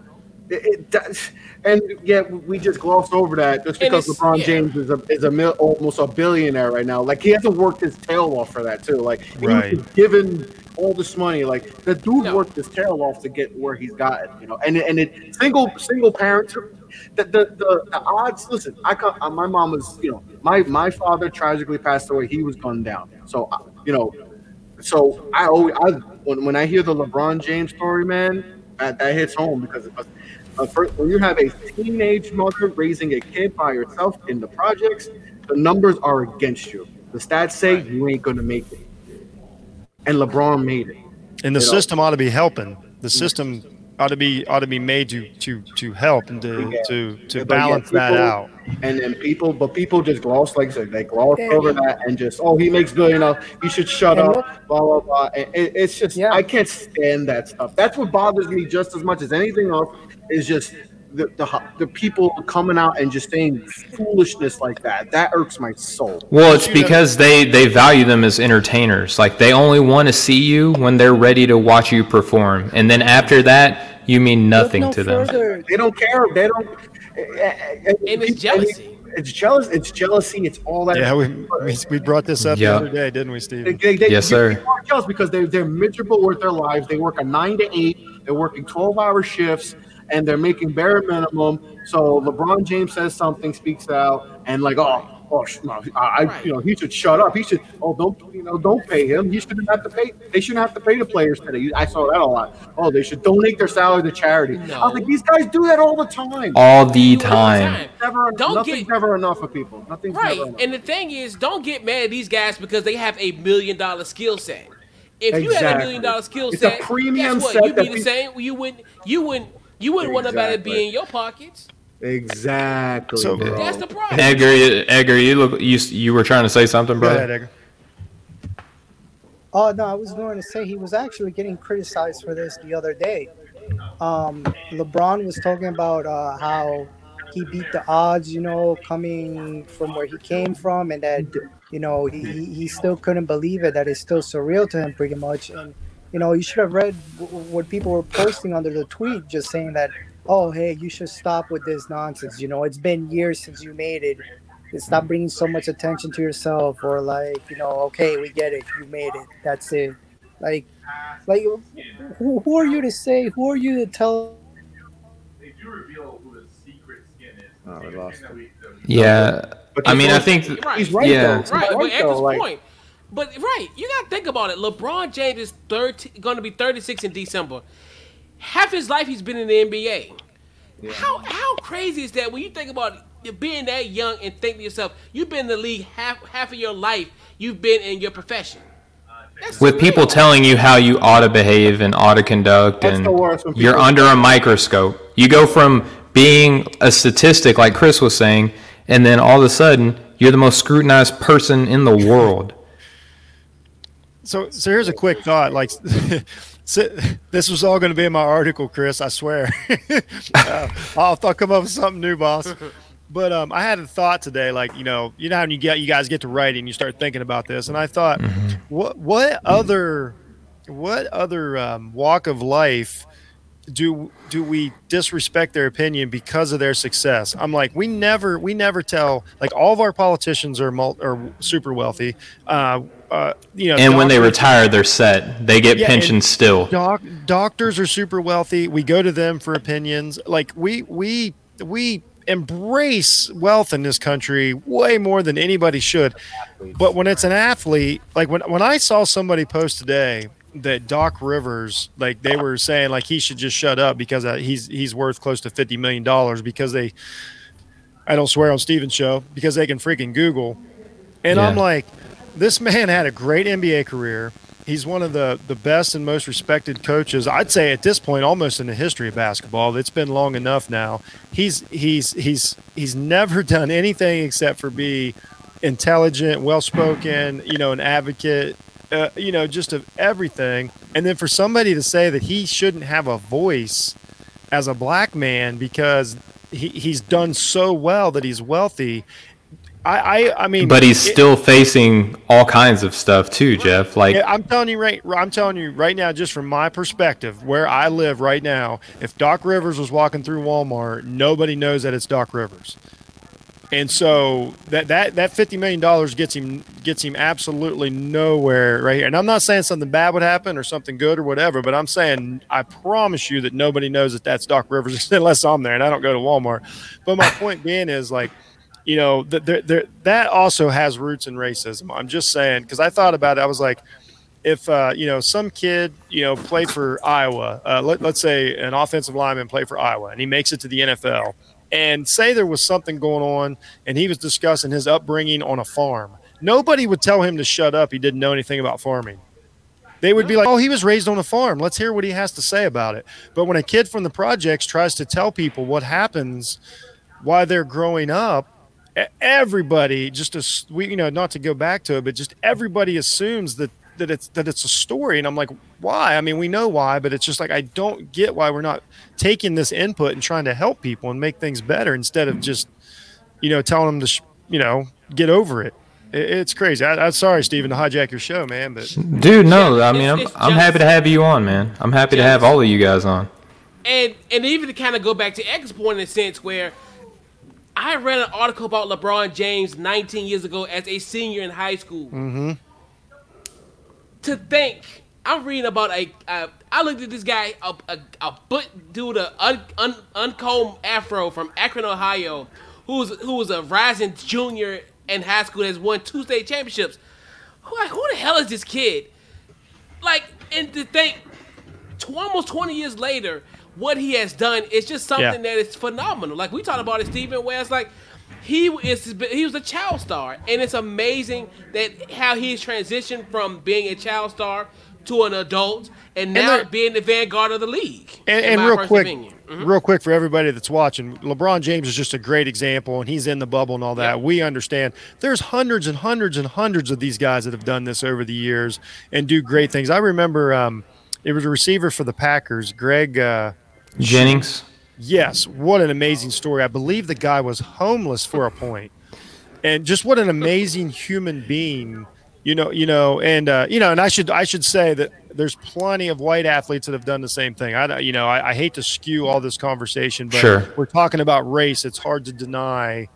It, it does, and yet we just gloss over that just because LeBron yeah. James is a is a mil, almost a billionaire right now. Like he hasn't worked his tail off for that too. Like he right. was given all this money. Like the dude no. worked his tail off to get where he's gotten. You know, and and it single single parents. The the, the, the odds. Listen, I come, my mom was you know my my father tragically passed away. He was gunned down. So you know, so I always I when, when I hear the LeBron James story, man, that, that hits home because. It, Uh, first, when you have a teenage mother raising a kid by yourself in the projects, the numbers are against you. The stats say right. you ain't going to make it. And LeBron made it. And the you system know? ought to be helping. The system ought to be ought to be made to to, to help and to yeah. to, to yeah, balance yeah, people, that out. And then people, but people just gloss, like I said, they gloss yeah. over that and just, oh, he makes good enough. He should shut yeah. up, blah, blah, blah. And it, it's just, yeah. I can't stand that stuff. That's what bothers me just as much as anything else. Is just the, the the people coming out and just saying foolishness like that. That irks my soul. Well, it's because they, they value them as entertainers. Like, they only want to see you when they're ready to watch you perform. And then after that, you mean nothing no to further. them. They don't care. They don't. And it's jealousy. It's jealous. It's jealousy. It's all that. Yeah, we we, we brought this up yep. the other day, didn't we, Steve? They, they, they, yes, they, sir. They are jealous because they, they're miserable with their lives. They work a nine to eight. They're working twelve-hour shifts. And they're making bare minimum. So LeBron James says something, speaks out, and like, oh, oh, no, I, I, you know, he should shut up. He should, oh, don't, you know, don't pay him. He shouldn't have to pay. They shouldn't have to pay the players today. I saw that a lot. Oh, they should donate their salary to charity. No. I was like, these guys do that all the time. All the time. Never, don't nothing's get, ever enough of people. Nothing's right. Never enough. And the thing is, don't get mad at these guys because they have a million-dollar skill set. If exactly. you had a million-dollar skill it's set, a premium guess what? Set you'd be the same. You wouldn't. You wouldn't. You wouldn't exactly. want about it being in your pockets. Exactly. So bro. That's the problem. Edgar, Edgar, you look. You you were trying to say something, bro. Go ahead, Edgar. Oh no, I was going to say he was actually getting criticized for this the other day. Um, LeBron was talking about uh, how he beat the odds, you know, coming from where he came from, and that you know he he still couldn't believe it. That it's still surreal to him, pretty much. And you know, you should have read what people were posting under the tweet, just saying that, oh, hey, you should stop with this nonsense. You know, it's been years since you made it. Stop bringing so much attention to yourself, or like, you know, okay, we get it. You made it. That's it. Like, like, who, who are you to say? Who are you to tell No, they lost. Yeah. I mean, I think th- right. he's right, yeah. though. Right, but at this like, point. But, right, you got to think about it. LeBron James is going to be thirty-six in December. Half his life he's been in the N B A. Yeah. How how crazy is that when you think about being that young and think to yourself, you've been in the league half half of your life, you've been in your profession. That's with people weird. Telling you how you ought to behave and ought to conduct, that's and you're under a microscope. You go from being a statistic, like Chris was saying, and then all of a sudden, you're the most scrutinized person in the world. So, so here's a quick thought. Like, so, this was all going to be in my article, Chris. I swear. uh, I'll, I'll come up with something new, boss. But um, I had a thought today. Like, you know, you know how you get you guys get to writing, you start thinking about this, and I thought, mm-hmm. what what mm-hmm. other what other um, walk of life do do we disrespect their opinion because of their success? I'm like, we never we never tell. Like, all of our politicians are mul- are super wealthy. Uh, Uh, you know, and doctors, when they retire, they're set. They get yeah, pensions still. Doc, doctors are super wealthy. We go to them for opinions. Like we, we, we embrace wealth in this country way more than anybody should. But when it's an athlete, like when when I saw somebody post today that Doc Rivers, like they were saying, like he should just shut up because he's he's worth close to fifty million dollars because they, I don't swear on Steven's show, because they can freaking Google, and yeah. I'm like. This man had a great N B A career. He's one of the, the best and most respected coaches, I'd say at this point, almost in the history of basketball. It's been long enough now. He's he's he's he's never done anything except for be intelligent, well-spoken, you know, an advocate, uh, you know, just of everything. And then for somebody to say that he shouldn't have a voice as a black man because he, he's done so well that he's wealthy. I, I, I mean, but he's it, still facing all kinds of stuff too, Jeff. Like I'm telling you right, I'm telling you right now, just from my perspective, where I live right now, if Doc Rivers was walking through Walmart, nobody knows that it's Doc Rivers, and so that that that fifty million dollars gets him gets him absolutely nowhere right here. And I'm not saying something bad would happen or something good or whatever, but I'm saying I promise you that nobody knows that that's Doc Rivers unless I'm there and I don't go to Walmart. But my point being is like. You know, that th- that also has roots in racism. I'm just saying, because I thought about it. I was like, if, uh, you know, some kid, you know, played for Iowa, uh, let, let's say an offensive lineman played for Iowa, and he makes it to the N F L, and say there was something going on, and he was discussing his upbringing on a farm. Nobody would tell him to shut up. He didn't know anything about farming. They would be like, oh, he was raised on a farm. Let's hear what he has to say about it. But when a kid from the projects tries to tell people what happens while they're growing up, everybody just as we you know not to go back to it but just everybody assumes that that it's that it's a story, and I'm like, why? I mean, we know why, but it's just like I don't get why we're not taking this input and trying to help people and make things better instead of just you know telling them to sh- you know get over it. It's crazy. I, I'm sorry, Steven, to hijack your show, man, but dude, no, I mean, I'm I'm happy to have you on, man. I'm happy to have all of you guys on. And and even to kind of go back to X's point in a sense where I read an article about LeBron James nineteen years ago as a senior in high school. Mm-hmm. To think, I'm reading about a, a I looked at this guy, a, a, a butt dude, an un, un, uncombed afro from Akron, Ohio, who was, who was a rising junior in high school that's won two state championships. Who, who the hell is this kid? Like, and to think, to almost twenty years later, what he has done is just something yeah. that is phenomenal. Like we talked about it, Steven, where it's like he is he was a child star, and it's amazing that how he's transitioned from being a child star to an adult and now and being the vanguard of the league. And, and real quick, mm-hmm. real quick for everybody that's watching, LeBron James is just a great example, and he's in the bubble and all that. Yeah. We understand there's hundreds and hundreds and hundreds of these guys that have done this over the years and do great things. I remember um, it was a receiver for the Packers, Greg uh, – Jennings. Yes, what an amazing story. I believe the guy was homeless for a point. And just what an amazing human being. You know, you know, and uh, you know, and I should I should say that there's plenty of white athletes that have done the same thing. I you know, I, I hate to skew all this conversation, but sure. We're talking about race. It's hard to deny,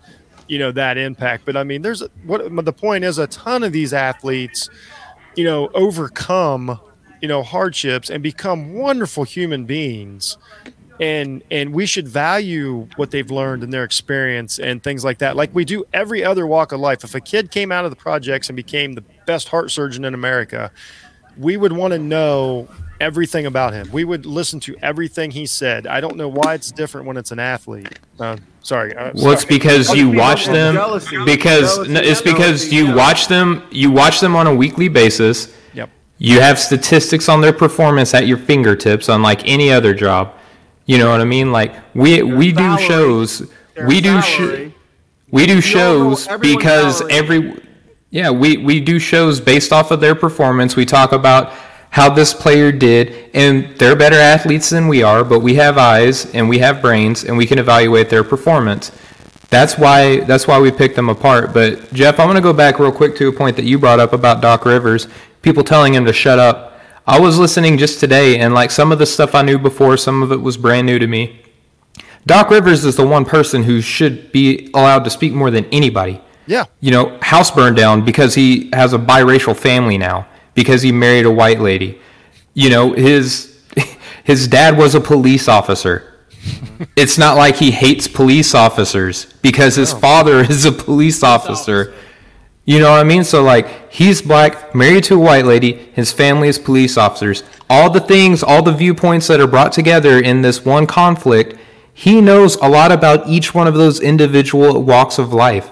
you know, that impact. But I mean, there's what the point is a ton of these athletes, you know, overcome you know, hardships and become wonderful human beings. and and we should value what they've learned and their experience and things like that, like we do every other walk of life. If a kid came out of the projects and became the best heart surgeon in America, we would want to know everything about him. We would listen to everything he said. I don't know why it's different when it's an athlete. Uh, sorry. Uh, well, sorry. It's because you watch them. Jealousy. Because Jealousy. No, it's because you watch them. You watch them on a weekly basis. Yep. You have statistics on their performance at your fingertips, unlike any other job. You know what I mean? Like we we do shows. We do sh- we do shows because every yeah we we do shows based off of their performance. We talk about how this player did, and they're better athletes than we are, but we have eyes and we have brains and we can evaluate their performance. That's why that's why we pick them apart. But Jeff, I want to go back real quick to a point that you brought up about Doc Rivers, people telling him to shut up. I was listening just today, and like some of the stuff I knew before, some of it was brand new to me. Doc Rivers is the one person who should be allowed to speak more than anybody. Yeah. You know, house burned down because he has a biracial family now, because he married a white lady. You know, his his dad was a police officer. It's not like he hates police officers because his no. father is a police officer. You know what I mean? So, like, he's black, married to a white lady, his family is police officers. All the things, all the viewpoints that are brought together in this one conflict, he knows a lot about each one of those individual walks of life.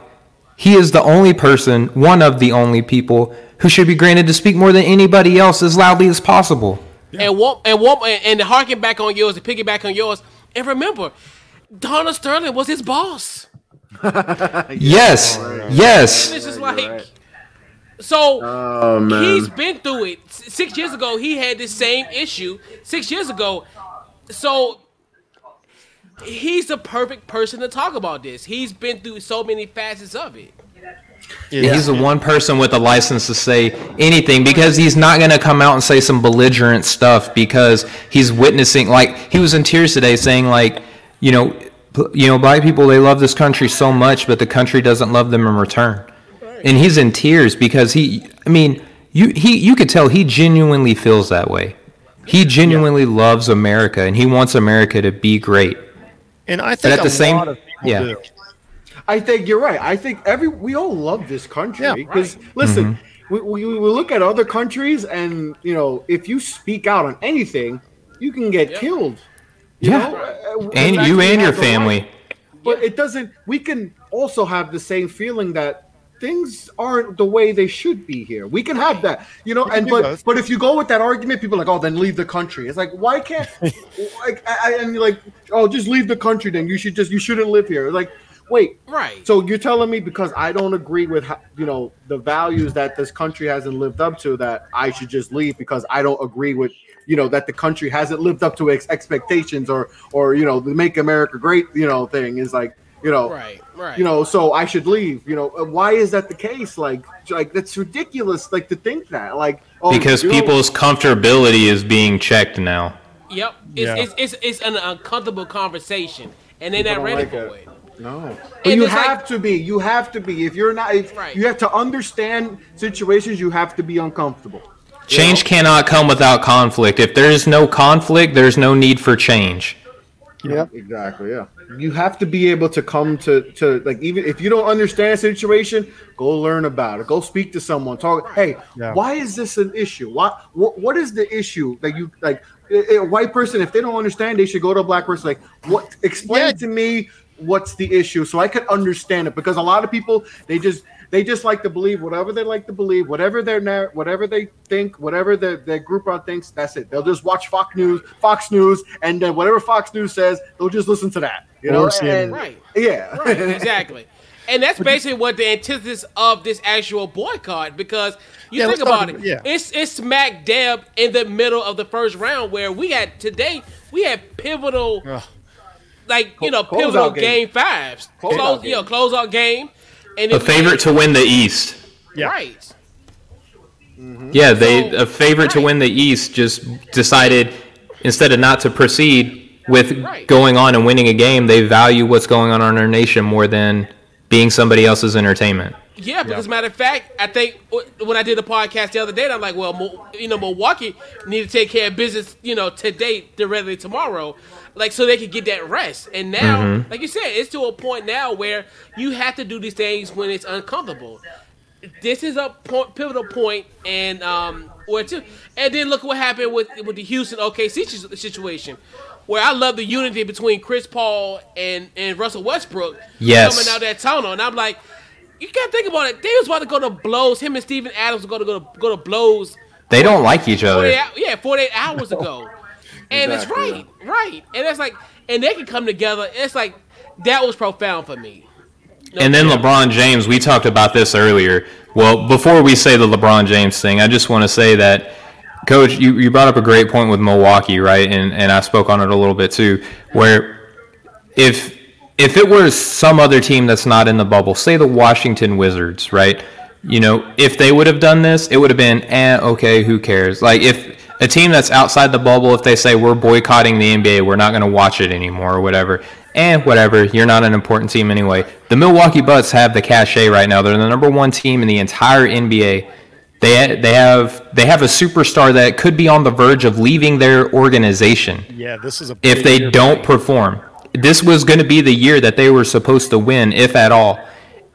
He is the only person, one of the only people, who should be granted to speak more than anybody else as loudly as possible. Yeah. And what, and what, and harken back on yours, to piggyback on yours, and remember, Donald Sterling was his boss. yes, oh, right. yes. And it's just like, right. so oh, he's been through it. Six years ago, he had this same issue. Six years ago, so he's the perfect person to talk about this. He's been through so many facets of it. Yeah. He's the one person with a license to say anything, because he's not going to come out and say some belligerent stuff, because he's witnessing, like, he was in tears today saying, like, you know, you know, black people, they love this country so much, but the country doesn't love them in return. And he's in tears because he, I mean, you, he, you could tell he genuinely feels that way. He genuinely yeah. loves America, and he wants America to be great. And I think at the same, a lot of people yeah. do. I think you're right. I think every we all love this country because yeah, right. listen, mm-hmm. we, we we look at other countries, and you know, if you speak out on anything, you can get yeah. killed. You yeah, know? And you and your family. Life. But yeah. it doesn't. We can also have the same feeling that things aren't the way they should be here. We can have that, you know. And but but if you go with that argument, people are like, oh, then leave the country. It's like, why can't? like I, I, and you're like, oh, just leave the country. Then you should just you shouldn't live here. Like. Wait, right. So you're telling me because I don't agree with, you know, the values that this country hasn't lived up to, that I should just leave because I don't agree with, you know, that the country hasn't lived up to its expectations or, or you know, the Make America Great, you know, thing is like, you know, right, right. You know, so I should leave. You know, why is that the case? Like, like that's ridiculous. Like to think that, like, oh, because people's know. comfortability is being checked now. Yep, it's yeah. it's, it's it's an uncomfortable conversation, and they're not ready like for it. it. No, but and you have like, to be. You have to be. If you're not, if right. you have to understand situations. You have to be uncomfortable. Change know? cannot come without conflict. If there is no conflict, there's no need for change. Yep, exactly. Yeah, you have to be able to come to to like even if you don't understand a situation, go learn about it. Go speak to someone. Talk. Hey, yeah. why is this an issue? Why? What? What is the issue that you like? A, a white person, if they don't understand, they should go to a black person. Like, what? Explain yeah. to me. What's the issue? So I could understand it, because a lot of people they just they just like to believe whatever they like to believe, whatever their narr- whatever they think, whatever their, their group out thinks. That's it. They'll just watch Fox News, Fox News, and then whatever Fox News says, they'll just listen to that. You know, and, right? Yeah, right, exactly. And that's basically what the antithesis of this actual boycott, because you yeah, think about it, yeah. it's it's smack dab in the middle of the first round where we had today we had pivotal. Ugh. Like, you know, close pivotal game. game fives. Close out, you know, close out game. And a favorite to win the East. Yeah. Right. Mm-hmm. Yeah, they so, a favorite right. to win the East just decided instead of not to proceed with right. going on and winning a game, they value what's going on in our nation more than being somebody else's entertainment. Yeah, because yeah. matter of fact, I think when I did the podcast the other day, I'm like, well, you know, Milwaukee need to take care of business, you know, today, directly tomorrow, like so they could get that rest. And now, mm-hmm. like you said, it's to a point now where you have to do these things when it's uncomfortable. This is a point, pivotal point, and um, or two, and then look what happened with with the Houston O K C situation, where I love the unity between Chris Paul and and Russell Westbrook yes. coming out that tunnel, and I'm like. You gotta think about it. They was about to go to blows. Him and Steven Adams were going to go to go to blows. They don't like each other. Yeah, forty-eight hours no. ago. And exactly. it's right, right. And it's like, and they can come together. It's like that was profound for me. No and then care. LeBron James. We talked about this earlier. Well, before we say the LeBron James thing, I just want to say that, Coach, you, you brought up a great point with Milwaukee, right? And and I spoke on it a little bit too, where if. If it were some other team that's not in the bubble, say the Washington Wizards, right? You know, if they would have done this, it would have been, eh, okay, who cares? Like, if a team that's outside the bubble, if they say, we're boycotting the N B A, we're not going to watch it anymore or whatever, eh, whatever, you're not an important team anyway. The Milwaukee Bucks have the cachet right now. They're the number one team in the entire N B A. They they have they have a superstar that could be on the verge of leaving their organization yeah, this is a if they don't play. perform. This was going to be the year that they were supposed to win, if at all.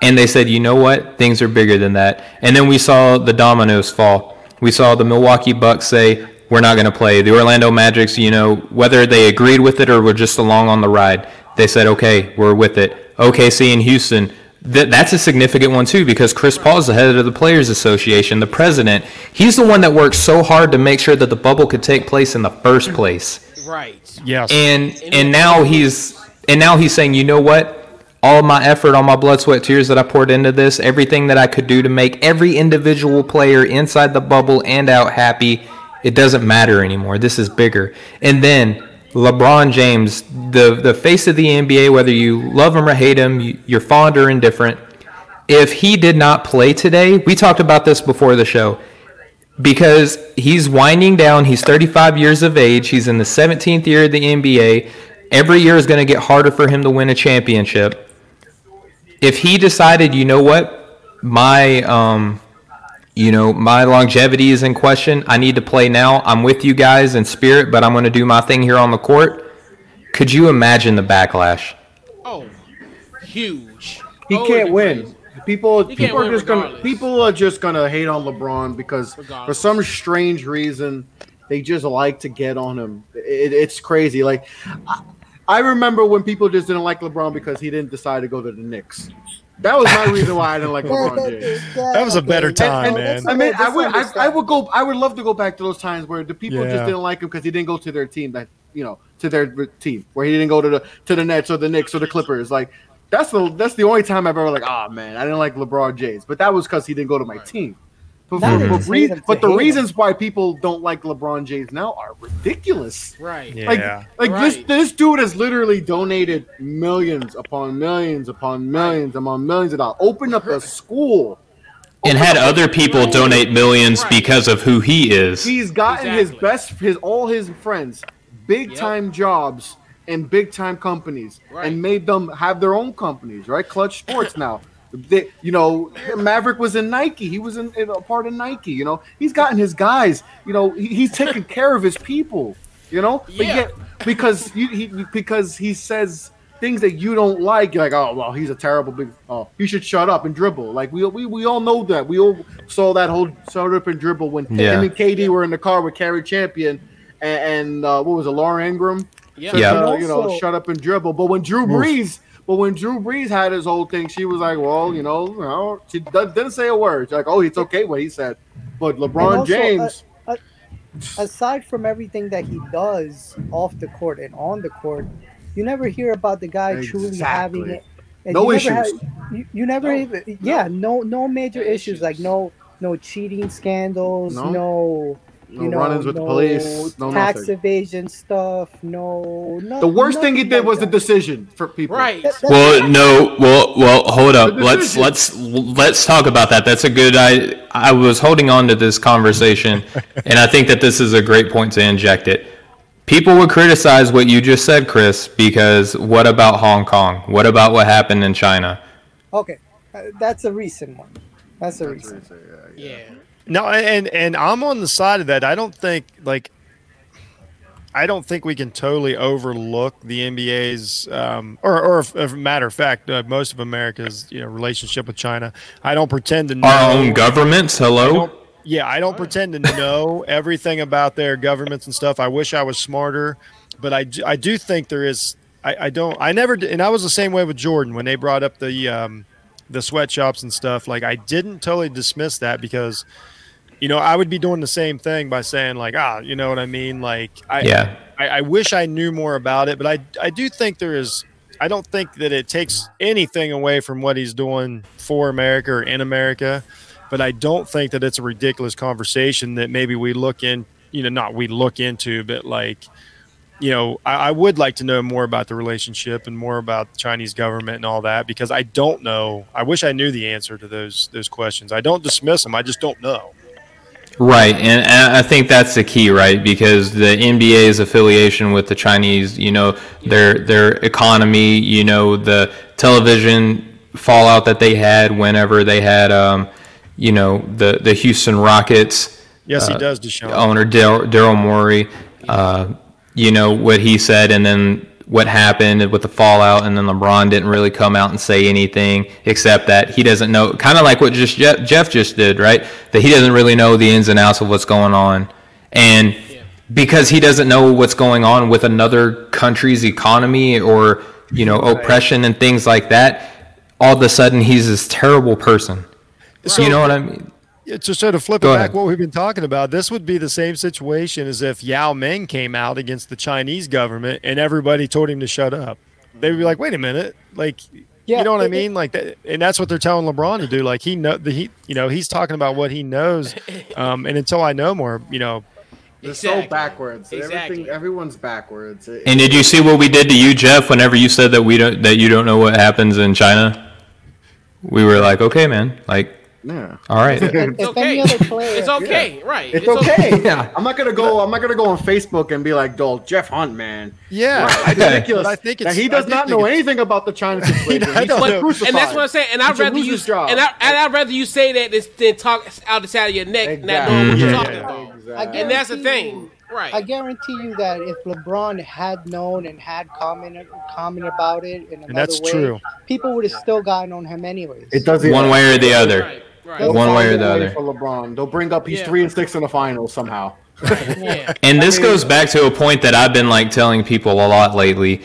And they said, you know what? Things are bigger than that. And then we saw the dominoes fall. We saw the Milwaukee Bucks say, we're not going to play. The Orlando Magic, you know, whether they agreed with it or were just along on the ride, they said, okay, we're with it. O K C and Houston, th- that's a significant one too, because Chris Paul's the head of the Players Association, the president. He's the one that worked so hard to make sure that the bubble could take place in the first place. Right. Yes. And and now he's and now he's saying, you know what? All my effort, all my blood, sweat, tears that I poured into this, everything that I could do to make every individual player inside the bubble and out happy, it doesn't matter anymore. This is bigger. And then LeBron James, the the face of the N B A, whether you love him or hate him, you, you're fond or indifferent. If he did not play today, we talked about this before the show. Because he's winding down, he's thirty-five years of age, he's in the seventeenth year of the N B A, every year is going to get harder for him to win a championship. If he decided, you know what, my um, you know, my longevity is in question, I need to play now, I'm with you guys in spirit, but I'm going to do my thing here on the court, could you imagine the backlash? Oh, huge. He oh, can't win. Crazy. People, people are just regardless. gonna, people are just gonna hate on LeBron because regardless. for some strange reason they just like to get on him. It, it's crazy. Like, I, I remember when people just didn't like LeBron because he didn't decide to go to the Knicks. That was my reason why I didn't like LeBron James. That was a better time, and, and, man. I mean, I would, I, I would go, I would love to go back to those times where the people yeah. just didn't like him because he didn't go to their team. That you know, to their team where he didn't go to the to the Nets or the Knicks or the Clippers, like. That's the that's the only time I've ever like, ah, oh, man, I didn't like LeBron James. But that was because he didn't go to my team. But, but, but, reason, but the reasons him. why people don't like LeBron James now are ridiculous. Right. Yeah. Like, like right. this this dude has literally donated millions upon millions upon millions upon millions of dollars. Opened up a school. And had other people donate millions right. because of who he is. He's gotten exactly. his best, his all his friends, big-time yep. jobs. And big time companies, right. and made them have their own companies, right? Clutch Sports now, they, you know, Maverick was in Nike. He was in, in a part of Nike. You know, he's gotten his guys. You know, he, he's taking care of his people. You know, yeah. But yet, because you, he because he says things that you don't like. You're like, oh well, he's a terrible big. Oh, you should shut up and dribble. Like we we, we all know that. We all saw that whole shut up and dribble when yeah. him and K D yeah. were in the car with Carrie Champion and, and uh, what was it, Laura Ingram. Yeah, so, yep. you, know, you know, shut up and dribble. But when Drew Brees, but when Drew Brees had his whole thing, she was like, "Well, you know, you know she didn't say a word." She's like, "Oh, it's okay what he said." But LeBron also, James, uh, uh, aside from everything that he does off the court and on the court, you never hear about the guy exactly. truly having it. And no you issues. Never have, you, you never, no, even, no. yeah, no, no major issues. Like no, no cheating scandals. No. no No you know, run-ins with no the police, no tax nothing. evasion stuff, no, no. The worst no, thing he did like was that. the decision for people. Right. That, well, no, well, well, hold up. Let's let's let's talk about that. That's a good. I I was holding on to this conversation, and I think that this is a great point to inject it. People would criticize what you just said, Chris, because what about Hong Kong? What about what happened in China? Okay. That's a recent one. That's a That's recent. recent yeah, yeah. yeah. No, and and I'm on the side of that. I don't think like. I don't think we can totally overlook the N B A's, um, or, or if, if matter of fact, uh, most of America's you know, relationship with China. I don't pretend to know. Our own governments, hello? I yeah, I don't All pretend right. to know everything about their governments and stuff. I wish I was smarter, but I, I do think there is – I don't – I never – and I was the same way with Jordan when they brought up the, um, the sweatshops and stuff. Like, I didn't totally dismiss that because – You know, I would be doing the same thing by saying like, ah, you know what I mean? Like, I, yeah. I, I wish I knew more about it, but I, I do think there is, I don't think that it takes anything away from what he's doing for America or in America, but I don't think that it's a ridiculous conversation that maybe we look in, you know, not we look into, but like, you know, I, I would like to know more about the relationship and more about the Chinese government and all that, because I don't know. I wish I knew the answer to those, those questions. I don't dismiss them. I just don't know. Right, and I think that's the key, right? Because the N B A's affiliation with the Chinese, you know, their their economy, you know, the television fallout that they had whenever they had, um, you know, the, the Houston Rockets. Yes, he uh, does, Deshaun. Owner Dar- Daryl Morey, uh, you know, what he said and then what happened with the fallout, and then LeBron didn't really come out and say anything except that he doesn't know, kind of like what just Jeff, Jeff just did, right? That he doesn't really know the ins and outs of what's going on. And yeah. because he doesn't know what's going on with another country's economy or, you know, right. oppression and things like that, all of a sudden he's this terrible person. So, you know what I mean? Just so to flip Go it back ahead. What we've been talking about, this would be the same situation as if Yao Ming came out against the Chinese government and everybody told him to shut up. They would be like, wait a minute. Like, yeah, you know what it, I mean? Like that, and that's what they're telling LeBron to do. Like he know the, he, you know, he's talking about what he knows. Um, and until I know more, you know, they're exactly. so backwards. Exactly. Everything, everyone's backwards. It, and did you see what we did to you, Jeff, whenever you said that we don't, that you don't know what happens in China? We were like, okay, man, like, No. All right. If, if it's okay. Any other player, it's okay. Yeah. Right. It's, it's okay. okay. Yeah. I'm not gonna go. I'm not gonna go on Facebook and be like, "Dole Jeff Hunt, man." Yeah. Right. It's ridiculous. I think it's, he does not know anything about the China situation. He's like crucified. And that's what I'm saying. And I'd rather you. And I and I'd rather you say that it's, than talk out the side of your neck. Exactly. Not knowing what you're talking about. Exactly. And that's the thing. Right. I guarantee you that if LeBron had known and had commented comment about it in another and that's way, true. people would have still gotten on him anyways. It doesn't one matter. way or the other. Right. Right. One way or the other. For LeBron, they'll bring up he's yeah. three and six in the finals somehow. Right. Yeah. And this goes back to a point that I've been like telling people a lot lately.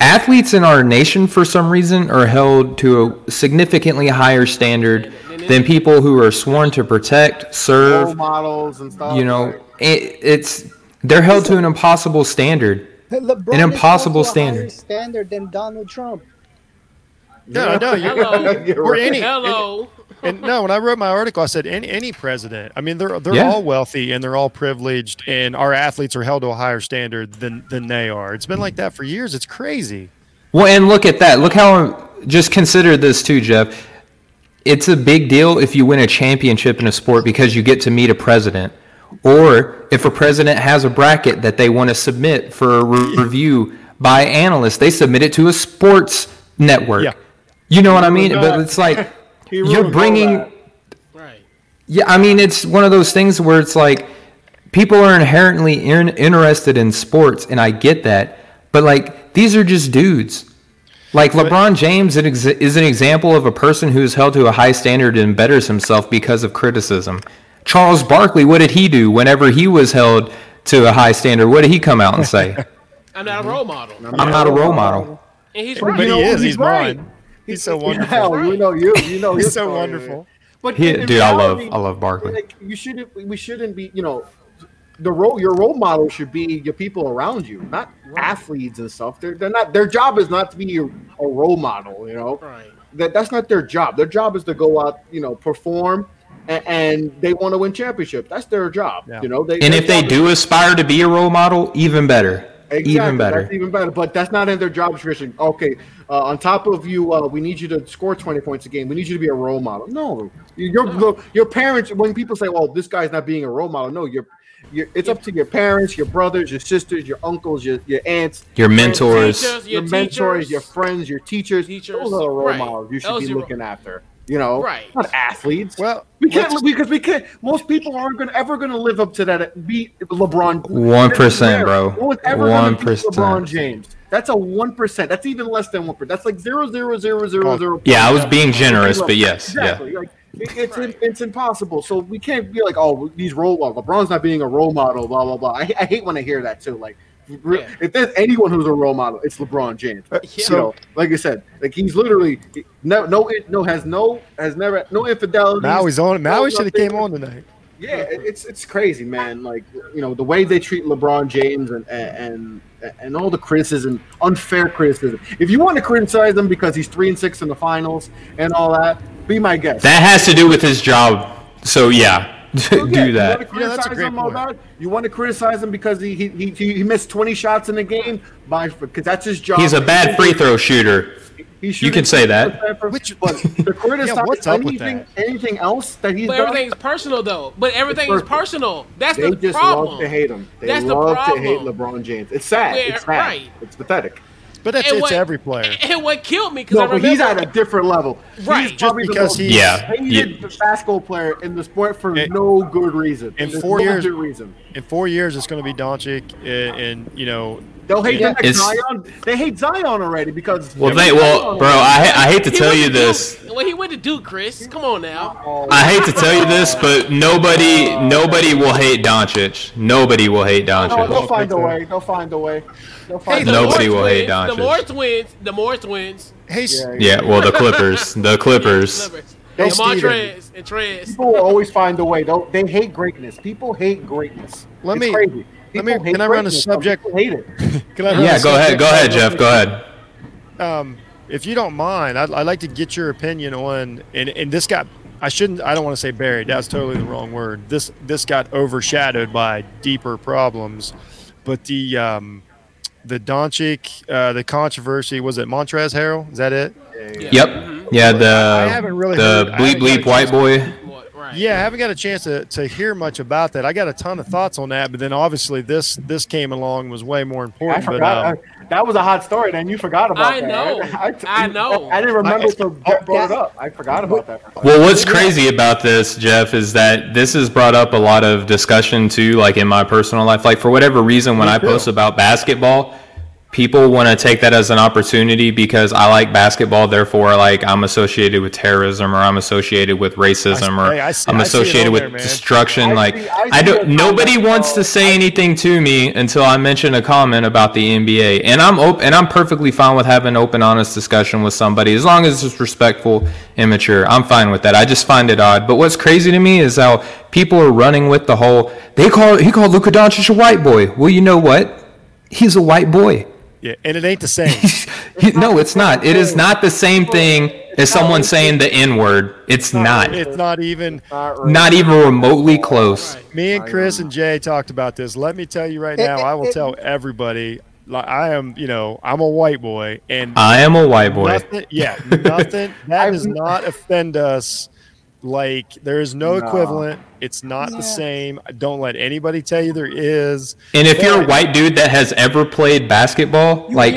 Athletes in our nation, for some reason, are held to a significantly higher standard than people who are sworn to protect, serve. Role models and stuff. You know, it, it's they're held to an impossible standard. LeBron an impossible standard. Standard than Donald Trump. No, no, you're, Hello. you're right. any, Hello. And, and no, when I wrote my article, I said any any president. I mean, they're they're yeah. all wealthy and they're all privileged, and our athletes are held to a higher standard than than they are. It's been like that for years. It's crazy. Well, and look at that. Look how just consider this too, Jeff. It's a big deal if you win a championship in a sport because you get to meet a president, or if a president has a bracket that they want to submit for a re- review by analysts, they submit it to a sports network. Yeah. You know what I mean? But it's like you're bringing right. Yeah, I mean, it's one of those things where it's like people are inherently in, interested in sports, and I get that. But like these are just dudes. Like LeBron James is an example of a person who is held to a high standard and betters himself because of criticism. Charles Barkley, what did he do whenever he was held to a high standard? What did he come out and say? I'm not a role model. I'm not a role model. And he's right. But he is. He's mine. He's so wonderful. Yeah, right. You know, you, you know, he's so wonderful. But he, dude, reality, I love, I love Barkley. Like, you shouldn't, we shouldn't be, you know, the role, your role model should be your people around you, not right. athletes and stuff. They're, they're not. Their job is not to be a, a role model. You know, right. that that's not their job. Their job is to go out, you know, perform, and, and they want to win championships. That's their job. Yeah. You know, they, and if they do is, aspire to be a role model, even better. Exactly. Even better. That's even better. But that's not in their job description. Okay, uh, on top of you, uh, we need you to score twenty points a game. We need you to be a role model. No, your your parents. When people say, "Well, this guy's not being a role model," no, your You're, it's yeah. up to your parents, your brothers, your sisters, your uncles, your, your aunts, your mentors, your, teachers, your, your mentors, teachers. your friends, your teachers. teachers. Those are the role right. models you should Those be looking ro- after. You know, right. not athletes. Well, we can't because we can't. Most people aren't gonna, ever going to live up to that. Be LeBron. One percent, bro. One percent. LeBron James. That's a one percent. That's even less than one percent. That's like zero zero zero zero zero. Yeah, I was being generous, but yes, exactly. Yeah. Like, it, it's right. it's impossible. So we can't be like, oh, these role models. LeBron's not being a role model. Blah blah blah. I, I hate when I hear that too. Like. Yeah. If there's anyone who's a role model, it's LeBron James. Yeah. So, you know, like I said, like he's literally no, no, no, has no, has never, no infidelity. Now he's on. Now no he should have came on tonight. Yeah, it's it's crazy, man. Like, you know, the way they treat LeBron James and and and all the criticism, unfair criticism. If you want to criticize him because he's three and six in the finals and all that, be my guest. That has to do with his job. So yeah. So, yeah, do that. You want, yeah, that's a great point. You want to criticize him because he he he, he missed twenty shots in the game, by because that's his job. He's a bad free throw shooter. He, he you can say that. Which, but the criticize yeah, what's up anything, with that? Anything else that he's. But done, everything's personal though. But everything is personal. That's they the just problem. Love to hate him. They that's love the problem. to hate LeBron James. It's sad. Where, it's sad. Right. It's pathetic. But that's what, it's every player. And what killed me because no, I remember he's at a different level. Right, he's just because he's yeah, hated yeah. the basketball player in the sport for it, no good reason. In four no years, good reason. In four years, it's going to be Doncic, and, and you know they'll hate yeah, the next Zion. They hate Zion already because well, they, well, bro, I I hate to tell you this. Duke. Well, he went to Duke, Chris. Come on now. Oh, I hate to tell you this, but nobody oh, nobody will hate Doncic. Nobody will hate Doncic. Oh, they'll find a way. They'll find a way. Hey, nobody will twins, hate Doncic. The more twins, the more twins. Hey, yeah, yeah. yeah, well, the Clippers, the Clippers. Hey, Montrez and Trez. People will always find a way. They'll, they hate greatness. People hate greatness. Let it's me. Crazy. Let me. Can I run a subject? Hate it. Can I yeah, go ahead. Go ahead, Jeff. Go ahead. Um, if you don't mind, I'd, I'd like to get your opinion on. And, and this got. I shouldn't. I don't want to say buried. That's totally the wrong word. This this got overshadowed by deeper problems, but the. Um, The Doncic, uh, the controversy, was it Montrezl Harrell? Is that it? Yeah, yeah. Yep. Yeah, the I haven't really the heard, bleep bleep white boy. To, yeah, I haven't got a chance to, to hear much about that. I got a ton of thoughts on that, but then obviously this this came along was way more important. I forgot, but, um, I, that was a hot story, and you forgot about I that. Know. I know. I, I know. I, I didn't remember until Jeff brought it up. I forgot about that. Well, what's crazy about this, Jeff, is that this has brought up a lot of discussion, too, like in my personal life. Like, for whatever reason, when Me I too. post about basketball, people want to take that as an opportunity because I like basketball, therefore, like, I'm associated with terrorism or I'm associated with racism or I, I see, I'm associated with there, destruction. I like, see, I, I don't. Nobody wants to say anything to me until I mention a comment about the N B A, and I'm open, and I'm perfectly fine with having an open, honest discussion with somebody as long as it's respectful and mature. I'm fine with that. I just find it odd. But what's crazy to me is how people are running with the whole they call he called Luka Doncic a white boy. Well, you know what? He's a white boy. Yeah, and it ain't the same. it's no, it's not. It is not the same thing as someone saying the N-word. It's not. It's not even not even remotely close. Me and Chris and Jay talked about this. Let me tell you right now, I will tell everybody, like, I am, you know, I'm a white boy. And I am a white boy. Nothing, yeah, nothing. That does not offend us. Like, there is no, no equivalent. It's not yeah. the same. Don't let anybody tell you there is. And if but, you're a white dude that has ever played basketball, like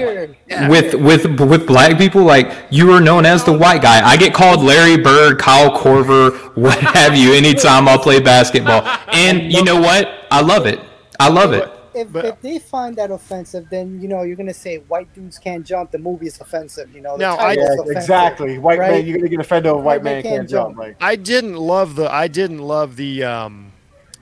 yeah, with, with with black people, like, you are known as the white guy. I get called Larry Bird, Kyle Korver, what have you, anytime I play basketball. And you know what? I love it. I love it. If, but, if they find that offensive, then, you know, you're going to say white dudes can't jump. The movie is offensive, you know. The no, I, yeah, exactly. White right? man, you're going to get offended over white, white man can't, can't jump. Right? I didn't love the, I didn't love the, um,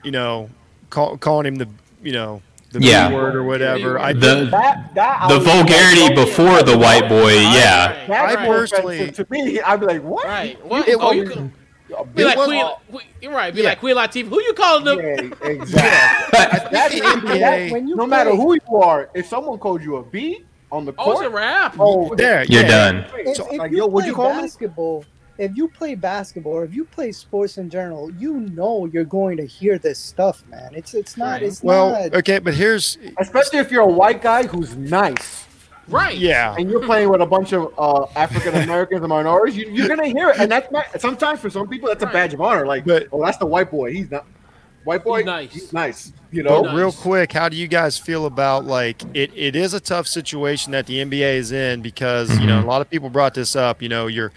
you know, call, calling him the, you know, the yeah. B word or whatever. I the that, that, the I vulgarity like, before the white boy, yeah. That I personally, to me, I'd be like, what? Right. What? It, oh, you could. Be like, Queen, you're right. Be yeah. like Queen Latifah. Who you calling them? Yeah, exactly. That's N B A. That, no play, matter who you are, if someone called you a B on the court, oh, it's a wrap. Oh, there, you're yeah. done. If, so, if like, you yo, what you call basketball, me? If you play basketball, or if you play sports in general, you know you're going to hear this stuff, man. It's it's not. Right. It's well, not, okay, but here's especially if you're a white guy who's nice. Right. Yeah. And you're playing with a bunch of uh, African Americans and minorities. You, you're gonna hear it, and that's not, sometimes for some people that's right. a badge of honor. Like, but, oh, that's the white boy. He's not. White boy, he's nice. He's nice. You know, but real quick, how do you guys feel about like it? It is a tough situation that the N B A is in because you know a lot of people brought this up. You know, you're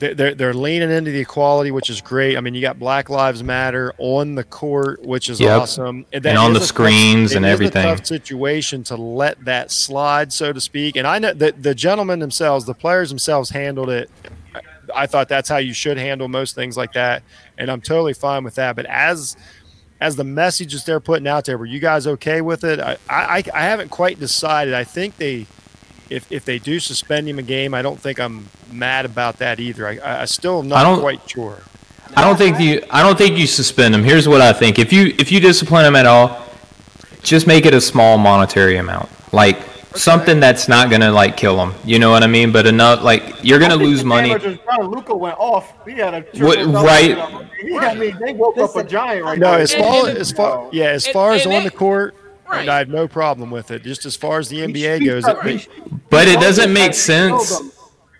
they're they're leaning into the equality, which is great. I mean, you got Black Lives Matter on the court, which is yep. awesome, and, and on the screens tough, and everything. It's a tough situation to let that slide, so to speak. And I know that the gentlemen themselves, the players themselves, handled it. I thought that's how you should handle most things like that, and I'm totally fine with that. But as as the messages they're putting out there, were you guys okay with it? I, I, I haven't quite decided. I think they if, if they do suspend him a game, I don't think I'm mad about that either. I, I still am not quite sure. I don't think you I don't think you suspend him. Here's what I think. If you if you discipline him at all, just make it a small monetary amount. Like something that's not gonna like kill him, you know what I mean? But enough, like you're gonna lose money. Luka went off. He had a what, right. He, I mean, they woke Listen, up a giant right now. No, as far as far yeah, as far and, as and on it, the court, right. I have no problem with it. Just as far as the N B A goes, it, but it doesn't make sense.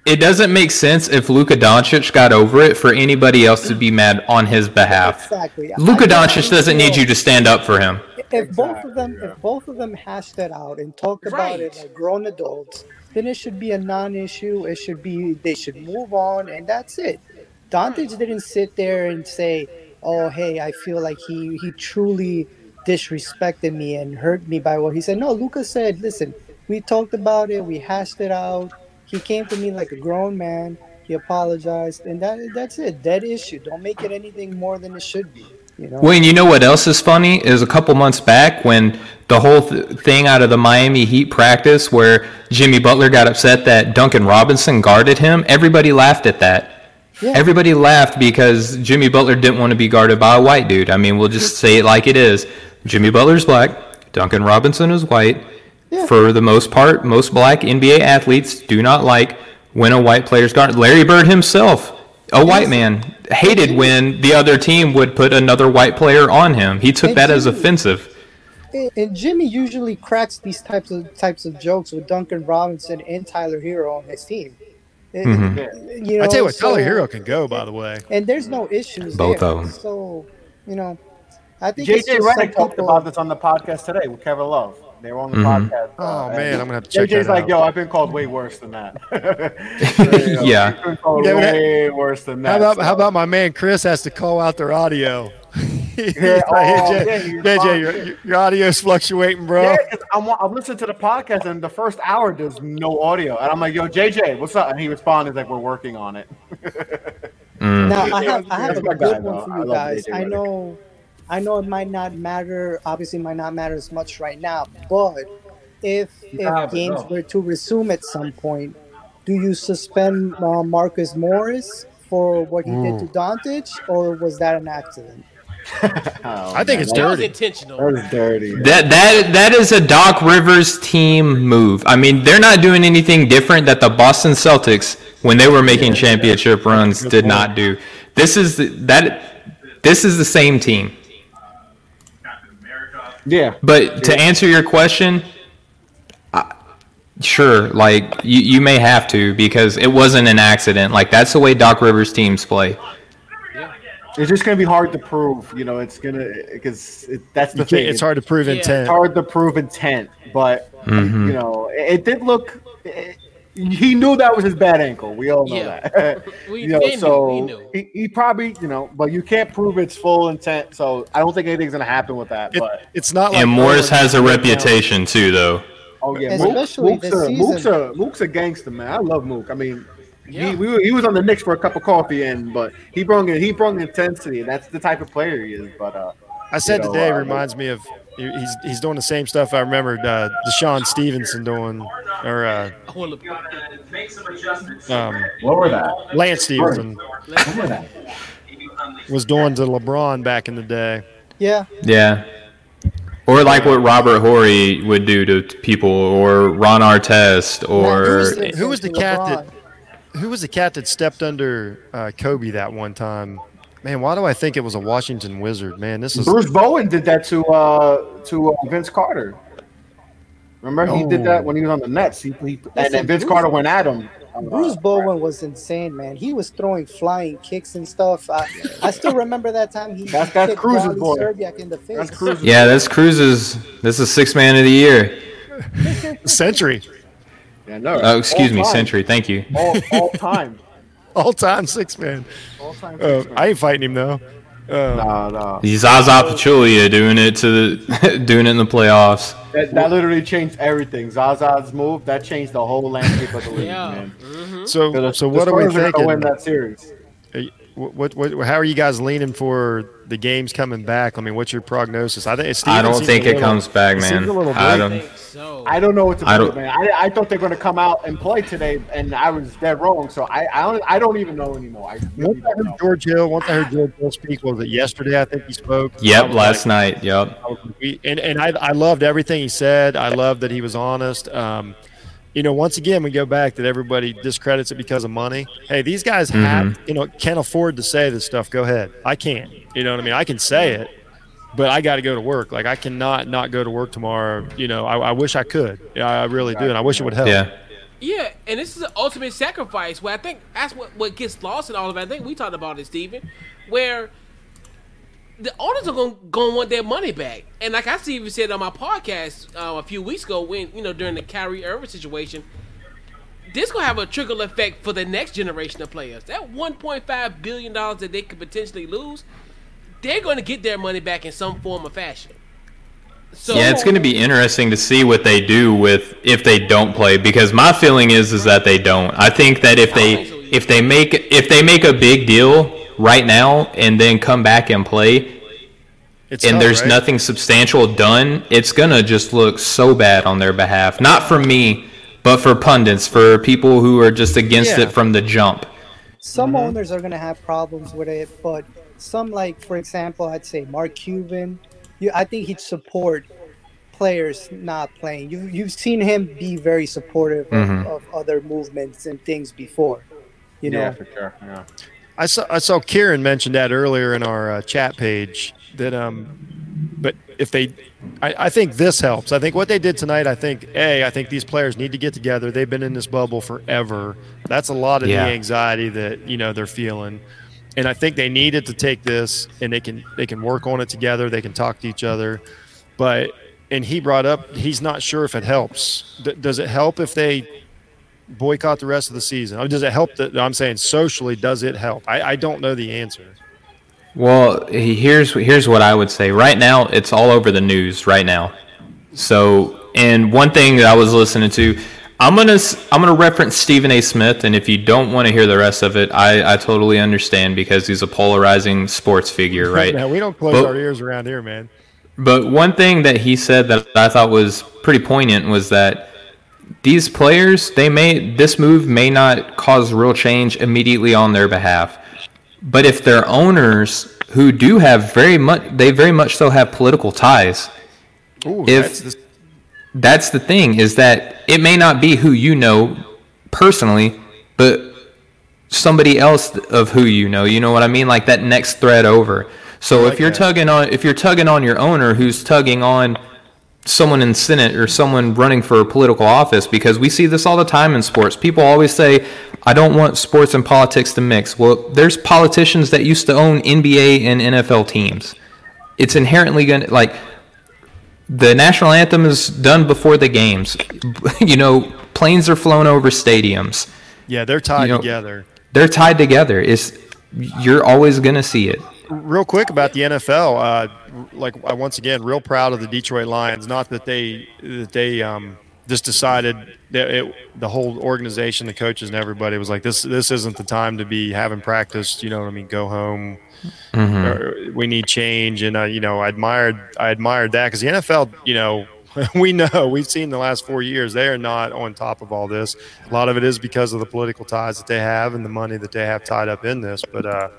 It doesn't make sense if Luka Doncic got over it for anybody else to be mad on his behalf. Exactly. Luka Doncic doesn't need you to stand up for him. If exactly, both of them, yeah. if both of them hash that out and talk right. about it like grown adults, then it should be a non-issue. It should be they should move on, and that's it. Doncic didn't sit there and say, "Oh, hey, I feel like he he truly disrespected me and hurt me by what he said." No, Luka said, "Listen, we talked about it. We hashed it out. He came to me like a grown man. He apologized, and that that's it. Dead issue. Don't make it anything more than it should be." You know? Well, and you know what else is funny is a couple months back when the whole th- thing out of the Miami Heat practice where Jimmy Butler got upset that Duncan Robinson guarded him, everybody laughed at that. Yeah. Everybody laughed because Jimmy Butler didn't want to be guarded by a white dude. I mean, we'll just say it like it is. Jimmy Butler's black, Duncan Robinson is white. Yeah. For the most part, most black N B A athletes do not like when a white player's guarded. Larry Bird himself, a yes. white man, hated when the other team would put another white player on him. He took and that Jimmy, as offensive. And Jimmy usually cracks these types of types of jokes with Duncan Robinson and Tyler Herro on his team. Mm-hmm. You know, I tell you what, so, Tyler Herro can go, by the way. And there's no issues Both there. Of them. So, you know, I think J J Redick talked about this on the podcast today with Kevin Love. They were on the mm-hmm. podcast. Oh, man, I'm going to have to check J J's that like, out. Yo, I've been called way worse than that. so, yeah. I've been called way worse than that. How about, so. how about my man Chris has to call out their audio? Yeah, oh, hey, J- yeah, you're J J, your, your audio's fluctuating, bro. Yeah, I'm, I'm listening to the podcast, and the first hour there's no audio. And I'm like, yo, J J, what's up? And he responded, like, we're working on it. mm. Now, I have, I have a good guy, one for you guys. I know. I know it might not matter, obviously it might not matter as much right now, but if if games were to resume at some point, do you suspend uh, Marcus Morris for what he mm. did to Doncic, or was that an accident? oh, I think man. it's dirty. That was intentional. That was dirty. That, that, that is a Doc Rivers team move. I mean, they're not doing anything different that the Boston Celtics, when they were making yeah, championship yeah. runs, did point. not do. This is the, that. This is the same team. Yeah, but yeah. to answer your question, uh, sure, like you, you may have to because it wasn't an accident. Like that's the way Doc Rivers teams play. Yeah. It's just gonna be hard to prove, you know. It's gonna because it, that's the thing. It's hard to prove intent. Yeah. It's hard to prove intent, but mm-hmm. you know, it, it did look. It, he knew that was his bad ankle. We all know yeah. that. we you know, knew, so we knew. He, he probably, you know, but you can't prove its full intent. So I don't think anything's gonna happen with that. It, but it's not. Like and Morris has a reputation now. too, though. Oh yeah, Mook, Mook's, a, Mook's, a, Mook's a gangster, man. I love Mook. I mean, yeah. he we were, he was on the Knicks for a cup of coffee, and but he brought in he brought intensity. And that's the type of player he is. But uh, I said you know, today uh, reminds me of he's he's doing the same stuff I remembered uh, Deshaun Stevenson doing. Or uh, um, what were that? Lance Stevenson was doing to LeBron back in the day. Yeah. Yeah. Or like what Robert Horry would do to people, or Ron Artest, or who was the, who was the cat that who was the cat that stepped under uh, Kobe that one time? Man, why do I think it was a Washington Wizard? Man, this is Bruce Bowen did that to uh, to uh, Vince Carter. Remember no. he did that when he was on the Nets. He, he and then Vince Bruce, Carter went at him. Bruce Bowen was insane, man. He was throwing flying kicks and stuff. I, I still remember that time he that's, that's kicked Cruz's boy. Serbiak in the face. That's Cruz's yeah, boy. that's Cruz's. This is sixth man of the year. Century. Yeah, no. Oh, excuse all me, time. Century. Thank you. All, all time. all time sixth man. All time uh, six man. I ain't fighting him though. Uh, nah, nah. He's Zaza Pachulia doing it to the, doing it in the playoffs. That, that literally changed everything. Zaza's move that changed the whole landscape of the league. yeah. man. Mm-hmm. So, the, so what the are we thinking? Win that series. You, what, what, what, how are you guys leaning for the games coming back? I mean, what's your prognosis? I think it's I don't think it little, comes back, man. I don't. So. I don't know what to do, man. I, I thought they're going to come out and play today, and I was dead wrong. So I, I don't, I don't even know anymore. I once I heard know. George Hill, once I heard George Hill speak, was it yesterday? I think he spoke. Yep, last like, night. Yep. And and I I loved everything he said. I loved that he was honest. Um, You know, once again, we go back that everybody discredits it because of money. Hey, these guys mm-hmm. have, you know, can't afford to say this stuff. Go ahead. I can't. You know what I mean? I can say it, but I got to go to work. Like, I cannot not go to work tomorrow. You know, I, I wish I could. I really do, and I wish it would help. Yeah. Yeah, and this is the ultimate sacrifice. Where I think that's what, what gets lost in all of it. I think we talked about it, Steven, where the owners are going to want their money back. And like I even said on my podcast uh, a few weeks ago when, you know, during the Kyrie Irving situation, this going to have a trickle effect for the next generation of players. That one point five billion dollars that they could potentially lose, they're going to get their money back in some form or fashion. So, yeah, it's going to be interesting to see what they do with if they don't play, because my feeling is is that they don't. I think that if they if they make if they make a big deal right now and then come back and play it's and tough, there's right? nothing substantial done, it's gonna just look so bad on their behalf, not for me but for pundits, for people who are just against yeah. it from the jump. Some mm-hmm. owners are gonna have problems with it, but some, like for example, I'd say Mark Cuban, you I think he'd support players not playing. You you've seen him be very supportive mm-hmm. of, of other movements and things before, you know. Yeah, for sure. Yeah, I saw I saw Kieran mentioned that earlier in our uh, chat page. That um, but if they, I, I think this helps. I think what they did tonight. I think a. I think these players need to get together. They've been in this bubble forever. That's a lot of yeah. the anxiety that you know they're feeling, and I think they needed to take this and they can they can work on it together. They can talk to each other, but and he brought up he's not sure if it helps. D- does it help if they boycott the rest of the season? Does it help? That I'm saying socially, does it help? I, I don't know the answer. Well, here's here's what I would say. Right now, it's all over the news right now. So, and one thing that I was listening to, I'm gonna I'm gonna reference Stephen A. Smith, and if you don't want to hear the rest of it, I, I totally understand because he's a polarizing sports figure, right? Now, we don't close but, our ears around here, man. But one thing that he said that I thought was pretty poignant was that these players, they may this move may not cause real change immediately on their behalf, but if their owners, who do have very much, they very much so have political ties. Ooh, if that's the... that's the thing, is that it may not be who you know personally, but somebody else of who you know. You know what I mean? Like that next thread over. So like if you're that. tugging on, if you're tugging on your owner, who's tugging on someone in Senate or someone running for a political office, because we see this all the time in sports. People always say, I don't want sports and politics to mix. Well, there's politicians that used to own N B A and N F L teams. It's inherently going to, like, the national anthem is done before the games. You know, planes are flown over stadiums. Yeah, they're tied you know, together. They're tied together. It's, you're always going to see it. Real quick about the N F L, uh, like once again, real proud of the Detroit Lions. Not that they that they um, just decided that it, the whole organization, the coaches, and everybody was like, this this isn't the time to be having practice. You know what I mean? Go home. Mm-hmm. Or, we need change, and uh, you know, I admired I admired that because the N F L, you know, we know we've seen the last four years they are not on top of all this. A lot of it is because of the political ties that they have and the money that they have tied up in this, but. Uh,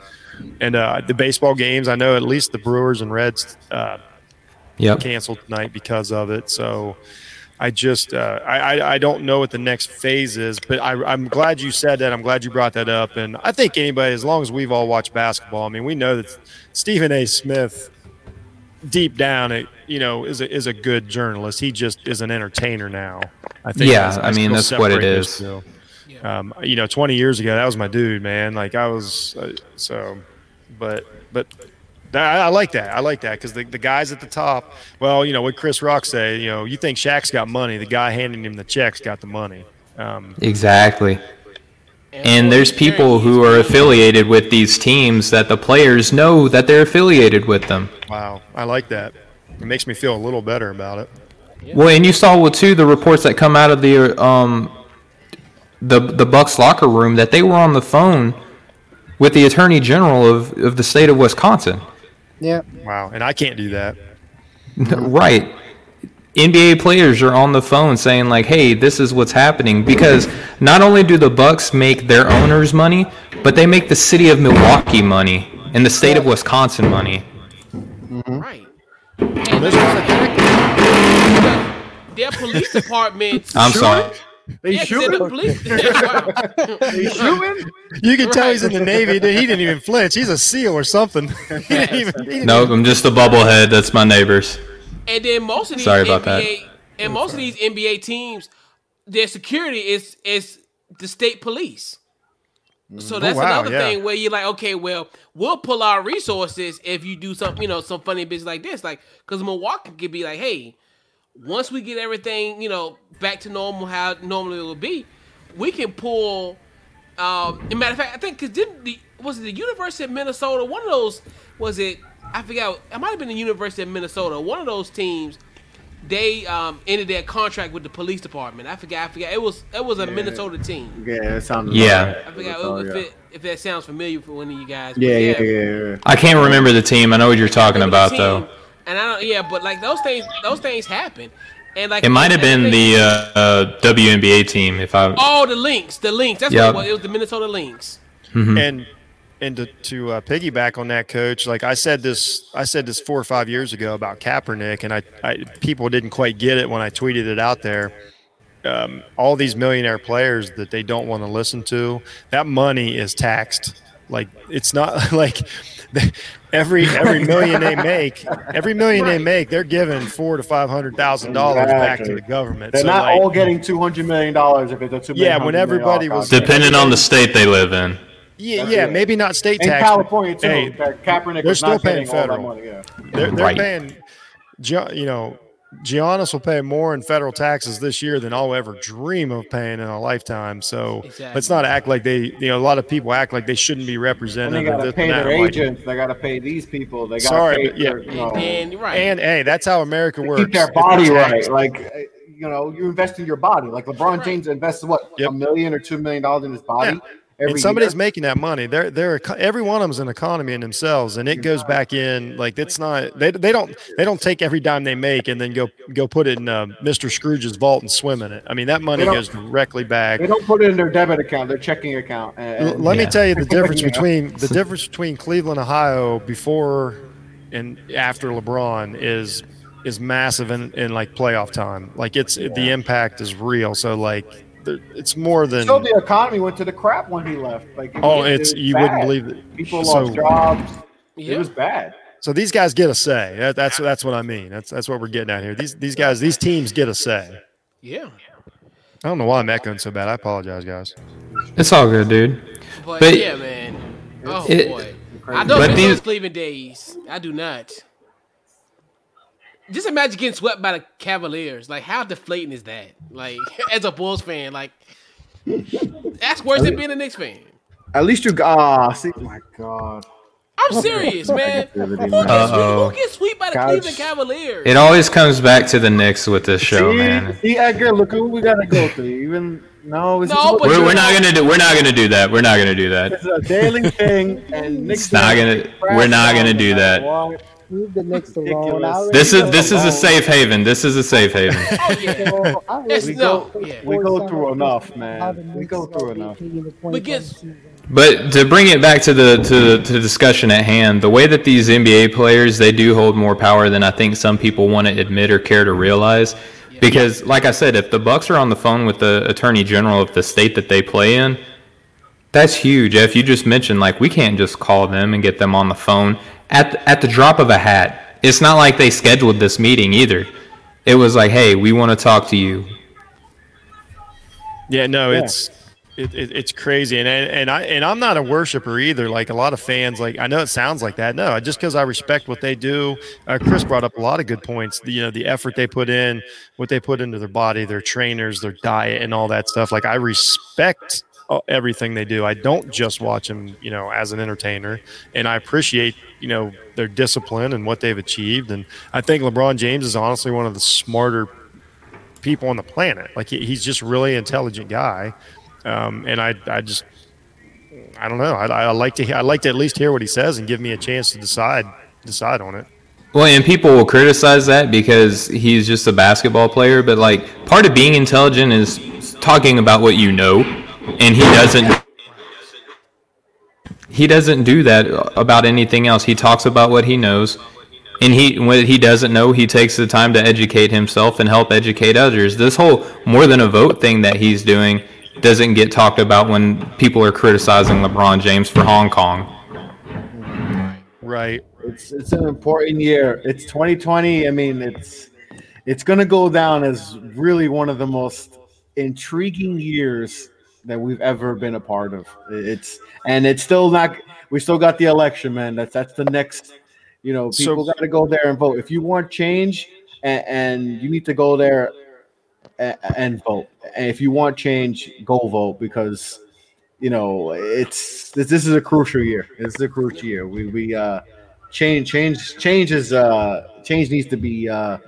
And uh, the baseball games, I know at least the Brewers and Reds uh, yep. canceled tonight because of it. So I just uh, I, I, I don't know what the next phase is, but I, I'm glad you said that. I'm glad you brought that up. And I think anybody, as long as we've all watched basketball, I mean, we know that Stephen A. Smith – deep down, it, you know, is a, is a good journalist. He just is an entertainer now. I think. Yeah, I mean, that's what it is. Um, you know, twenty years ago, that was my dude, man. Like I was, uh, so, but, but that, I like that. I like that because the, the guys at the top, well, you know, what Chris Rock say, you know, you think Shaq's got money. The guy handing him the check's got the money. Um, exactly. And there's people who are affiliated with these teams that the players know that they're affiliated with them. Wow, I like that. It makes me feel a little better about it. Well, and you saw, well, too, the reports that come out of the um, the the Bucks locker room that they were on the phone with the Attorney General of, of the state of Wisconsin. Yeah. Wow, and I can't do that. Right. N B A players are on the phone saying, like, hey, this is what's happening. Because not only do the Bucks make their owners money, but they make the city of Milwaukee money and the state of Wisconsin money. Mm-hmm. Right. And there's their police department. I'm shoot? sorry. They yeah, shoot him? Police they shoot him? You can right. tell he's in the Navy. He didn't even flinch. He's a SEAL or something. He didn't even, he didn't no, even... I'm just a bubblehead. That's my neighbors. And then most of these N B A and most of these N B A teams, their security is is the state police. So that's oh, wow, another yeah. thing where you're like, okay, well, we'll pull our resources if you do something, you know, some funny bitch like this, like because Milwaukee could be like, hey, once we get everything, you know, back to normal how normally it will be, we can pull. Um, as a matter of fact, I think because didn't the was it the University of Minnesota? One of those was it. I forgot, it might have been the University of Minnesota. One of those teams, they um, ended their contract with the police department. I forgot, I forgot. It was it was a yeah. Minnesota team. Yeah, it sounded Yeah. Right. I forgot all, if, yeah. It, if that sounds familiar for one of you guys. Yeah, yeah, yeah, yeah, yeah. I can't remember the team. I know what you're talking about, team, though. And I don't, yeah, but like those things, those things happen. And like it might have been the uh, uh, W N B A team, if I. Oh, the Lynx, the Lynx. That's yep. what it was. It was the Minnesota Lynx. Mm-hmm. And. And to, to uh, piggyback on that, Coach, like I said this, I said this four or five years ago about Kaepernick, and I, I people didn't quite get it when I tweeted it out there. Um, all these millionaire players that they don't want to listen to, that money is taxed. Like it's not like every every million they make, every million they make, they're giving four to five hundred thousand dollars back to the government. They're so not like, all getting two hundred million dollars if it's a two. Yeah, when everybody was depending on the state they live in. Yeah, That's yeah, it. Maybe not state in tax. In California, too, hey, Kaepernick is not paying federal. All that money. Yeah. They're, they're right. paying, you know, Giannis will pay more in federal taxes this year than I'll ever dream of paying in a lifetime. So exactly. let's not act like they, you know, a lot of people act like they shouldn't be represented. And they got to pay their agents. They got to pay these people. They got Sorry, pay their, yeah. you know, and, right. and, hey, that's how America works. Keep their body right. Like, you know, you invest in your body. Like LeBron right. James invests, what, yep. a million or two million dollars in his body? Yeah. Every and somebody's year. making that money. They're they're every one of them is an economy in themselves, and it goes back in like it's not. They they don't they don't take every dime they make and then go go put it in uh, Mister Scrooge's vault and swim in it. I mean that money goes directly back. They don't put it in their debit account, their checking account. And, L- let yeah. me tell you the difference yeah. between the difference between Cleveland, Ohio, before and after LeBron is is massive in, in like playoff time. Like it's yeah. the impact is real. So like. It's more than. So the economy went to the crap when he left. Like it oh, was, it's it you bad. wouldn't believe it. People so, lost jobs. Yeah. It was bad. So these guys get a say. That, that's that's what I mean. That's that's what we're getting out here. These these guys, these teams get a say. Yeah. I don't know why I'm echoing so bad. I apologize, guys. It's all good, dude. But, but yeah, man. Oh it, boy, I don't miss these Cleveland days. I do not. Just imagine getting swept by the Cavaliers. Like, how deflating is that? Like, as a Bulls fan, like, that's worse than being a Knicks fan. At least you got. Oh, oh my God. I'm serious, man. Who gets swept by the Couch. Cleveland Cavaliers? It always comes back to the Knicks with this show, see, man. See, Edgar, look who we gotta go through. Even no, it's no we're, we're not gonna do. We're not gonna do that. We're not gonna do that. It's a daily thing, and Knicks. Not gonna. We're not gonna do that. Walk. Leave the Knicks alone. This is this alone. is a safe haven. This is a safe haven. Oh, yeah. we, go, yeah. we go through enough, man. We go through enough. But to bring it back to the to to discussion at hand, the way that these N B A players they do hold more power than I think some people want to admit or care to realize. Because, like I said, if the Bucks are on the phone with the Attorney General of the state that they play in, that's huge. Jeff, you just mentioned like we can't just call them and get them on the phone. At, at the drop of a hat, It's not like they scheduled this meeting either. It was like, hey, we want to talk to you. Yeah, no, yeah. it's it, it, it's crazy, and and I and I'm not a worshiper either. Like a lot of fans, like I know it sounds like that. No, just because I respect what they do. Uh, Chris brought up a lot of good points. The, you know, the effort they put in, what they put into their body, their trainers, their diet, and all that stuff. Like I respect everything they do. I don't just watch them, you know, as an entertainer, and I appreciate, you know, their discipline and what they've achieved. And I think LeBron James is honestly one of the smarter people on the planet. Like he, he's just really intelligent guy, um, and I, I just, I don't know. I, I like to, I like to at least hear what he says and give me a chance to decide, decide on it. Well, and people will criticize that because he's just a basketball player, but like part of being intelligent is talking about what you know. And he doesn't he doesn't do that about anything else. He talks about what he knows, and he what he doesn't know, he takes the time to educate himself and help educate others. This whole more than a vote thing that he's doing doesn't get talked about when people are criticizing LeBron James for Hong Kong. Right. It's it's an important year. It's twenty twenty. I mean, it's it's going to go down as really one of the most intriguing years that we've ever been a part of. It's and it's still not. We still got the election, man. That's that's the next. You know, people so, got to go there and vote. If you want change, and, and you need to go there and, and vote. And if you want change, go vote because you know it's this, this is a crucial year. This is a crucial year. We we uh, change change change is uh, change needs to be uh,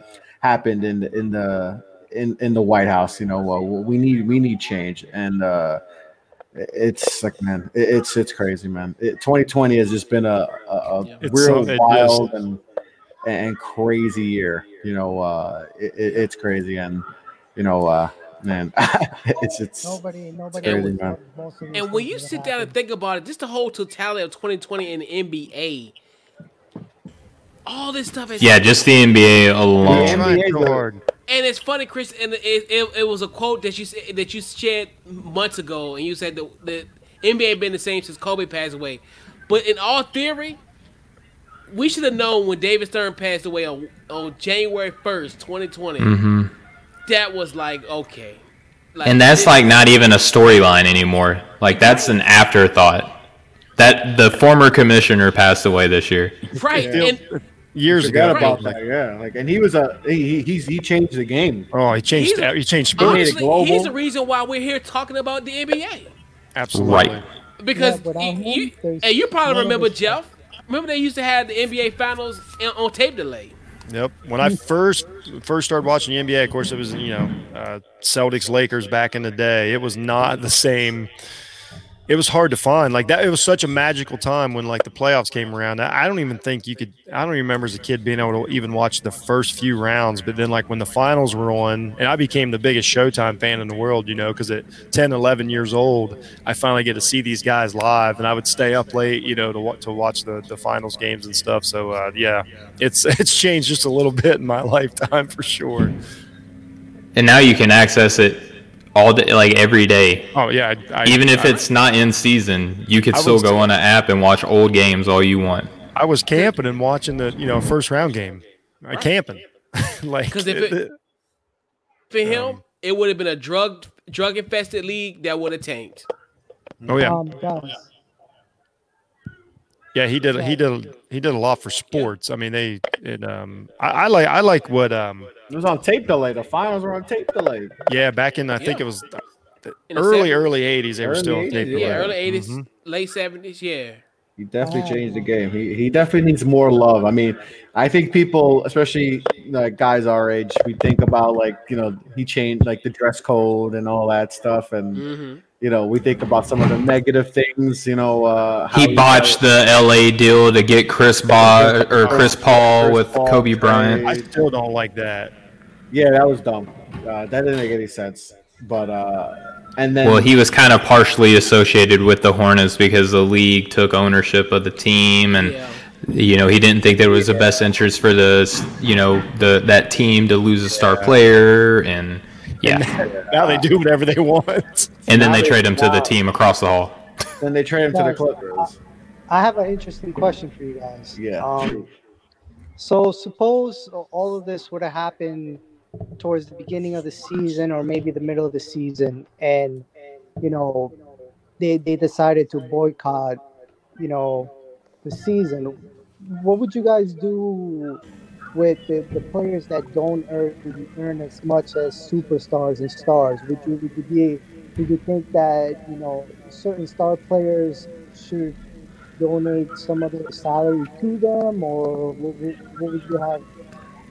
happened in the, in the. In, in the White House, you know, uh, we need we need change, and uh, it's like, man, it, it's it's crazy, man. It, twenty twenty has just been a, a, a yeah, real so, wild and and crazy year, you know. Uh, it, it's crazy, and you know, uh, man, it's it's nobody, nobody, it's crazy, man. And when you sit down and think about it, just the whole totality of twenty twenty in the N B A. All this stuff is yeah, happening. Just the N B A alone. The N B A, and it's funny, Chris. And it, it, it was a quote that you that you shared months ago, and you said the the N B A been the same since Kobe passed away. But in all theory, we should have known when David Stern passed away on, on January first, twenty twenty. Mm-hmm. That was like okay, like, and that's it, like not even a storyline anymore. Like that's an afterthought. That the former commissioner passed away this year. Right. Yeah. And, years ago about that, yeah. Like, and he was a he. He's he changed the game. Oh, he changed. He's, he changed sports. Honestly, he's the reason why we're here talking about the N B A. Absolutely. Right. Because yeah, you, you, and you probably remember Jeff. Remember they used to have the N B A finals on tape delay. Yep. When I first first started watching the N B A, of course it was you know uh, Celtics Lakers back in the day. It was not the same. It was hard to find like that. It was such a magical time when like the playoffs came around. I don't even think you could, I don't even remember as a kid being able to even watch the first few rounds, but then like when the finals were on and I became the biggest Showtime fan in the world, you know, cause at ten, eleven years old, I finally get to see these guys live and I would stay up late, you know, to to watch the, the finals games and stuff. So uh, yeah, it's, it's changed just a little bit in my lifetime for sure. And now you can access it all day, like every day. Oh yeah, I, even I, if it's not in season, you could still go on an app and watch old games all you want. I was camping and watching the you know first round game. I right. Camping, like because if it, it, for him um, it would have been a drug drug infested league that would have tanked. Oh yeah. Um, yeah, yeah, he did. He did. He did a lot for sports. I mean, they. It, um, I, I like. I like what. Um, it was on tape delay. The finals were on tape delay. Yeah, back in I yeah. think it was the early early eighties. They were still on tape delay. Yeah, early eighties, mm-hmm. late seventies. Yeah, he definitely wow. changed the game. He he definitely needs more love. I mean, I think people, especially like guys our age, we think about like you know he changed like the dress code and all that stuff and. Mm-hmm. You know, we think about some of the negative things. You know, uh, how he botched the L A deal to get Chris Ba- or Chris Paul with Kobe Bryant. I still don't like that. Yeah, that was dumb. Uh, that didn't make any sense. But uh, and then well, he was kind of partially associated with the Hornets because the league took ownership of the team, and yeah. you know he didn't think there was yeah. the best interest for the you know the that team to lose a star yeah. player and. Yeah. Now they do whatever they want. And then they trade him to the team across the hall. Then they trade him to the Clippers. I have an interesting question for you guys. Yeah. Um, So suppose all of this would have happened towards the beginning of the season or maybe the middle of the season, and, you know, they they decided to boycott, you know, the season. What would you guys do with the, the players that don't earn, earn as much as superstars and stars? Would you, would you be, would you think that, you know, certain star players should donate some of their salary to them, or what, what would you have?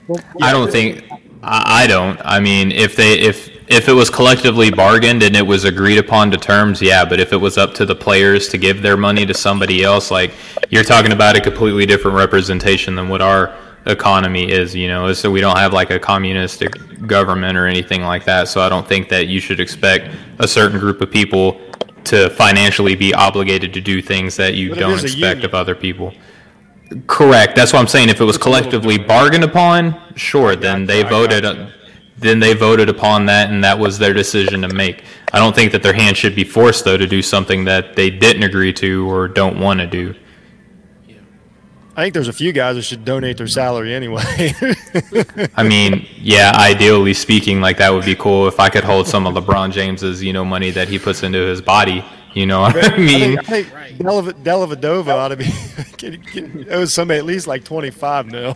What, what I don't think, I don't. I mean, if they, if, if it was collectively bargained and it was agreed upon to terms, yeah, but if it was up to the players to give their money to somebody else, like, you're talking about a completely different representation than what our economy is, you know, so we don't have like a communistic government or anything like that. So I don't think that you should expect a certain group of people to financially be obligated to do things that you don't expect of other people. Correct. That's what I'm saying. If it was collectively bargained upon, sure, then they voted then they voted upon that, and that was their decision to make. I don't think that their hand should be forced, though, to do something that they didn't agree to or don't want to do. I think there's a few guys that should donate their salary anyway. I mean, yeah, ideally speaking, like, that would be cool if I could hold some of LeBron James's, you know, money that he puts into his body. You know what I mean? I think, I think Dellavedova ought to be get, get, owes somebody at least like twenty-five mil.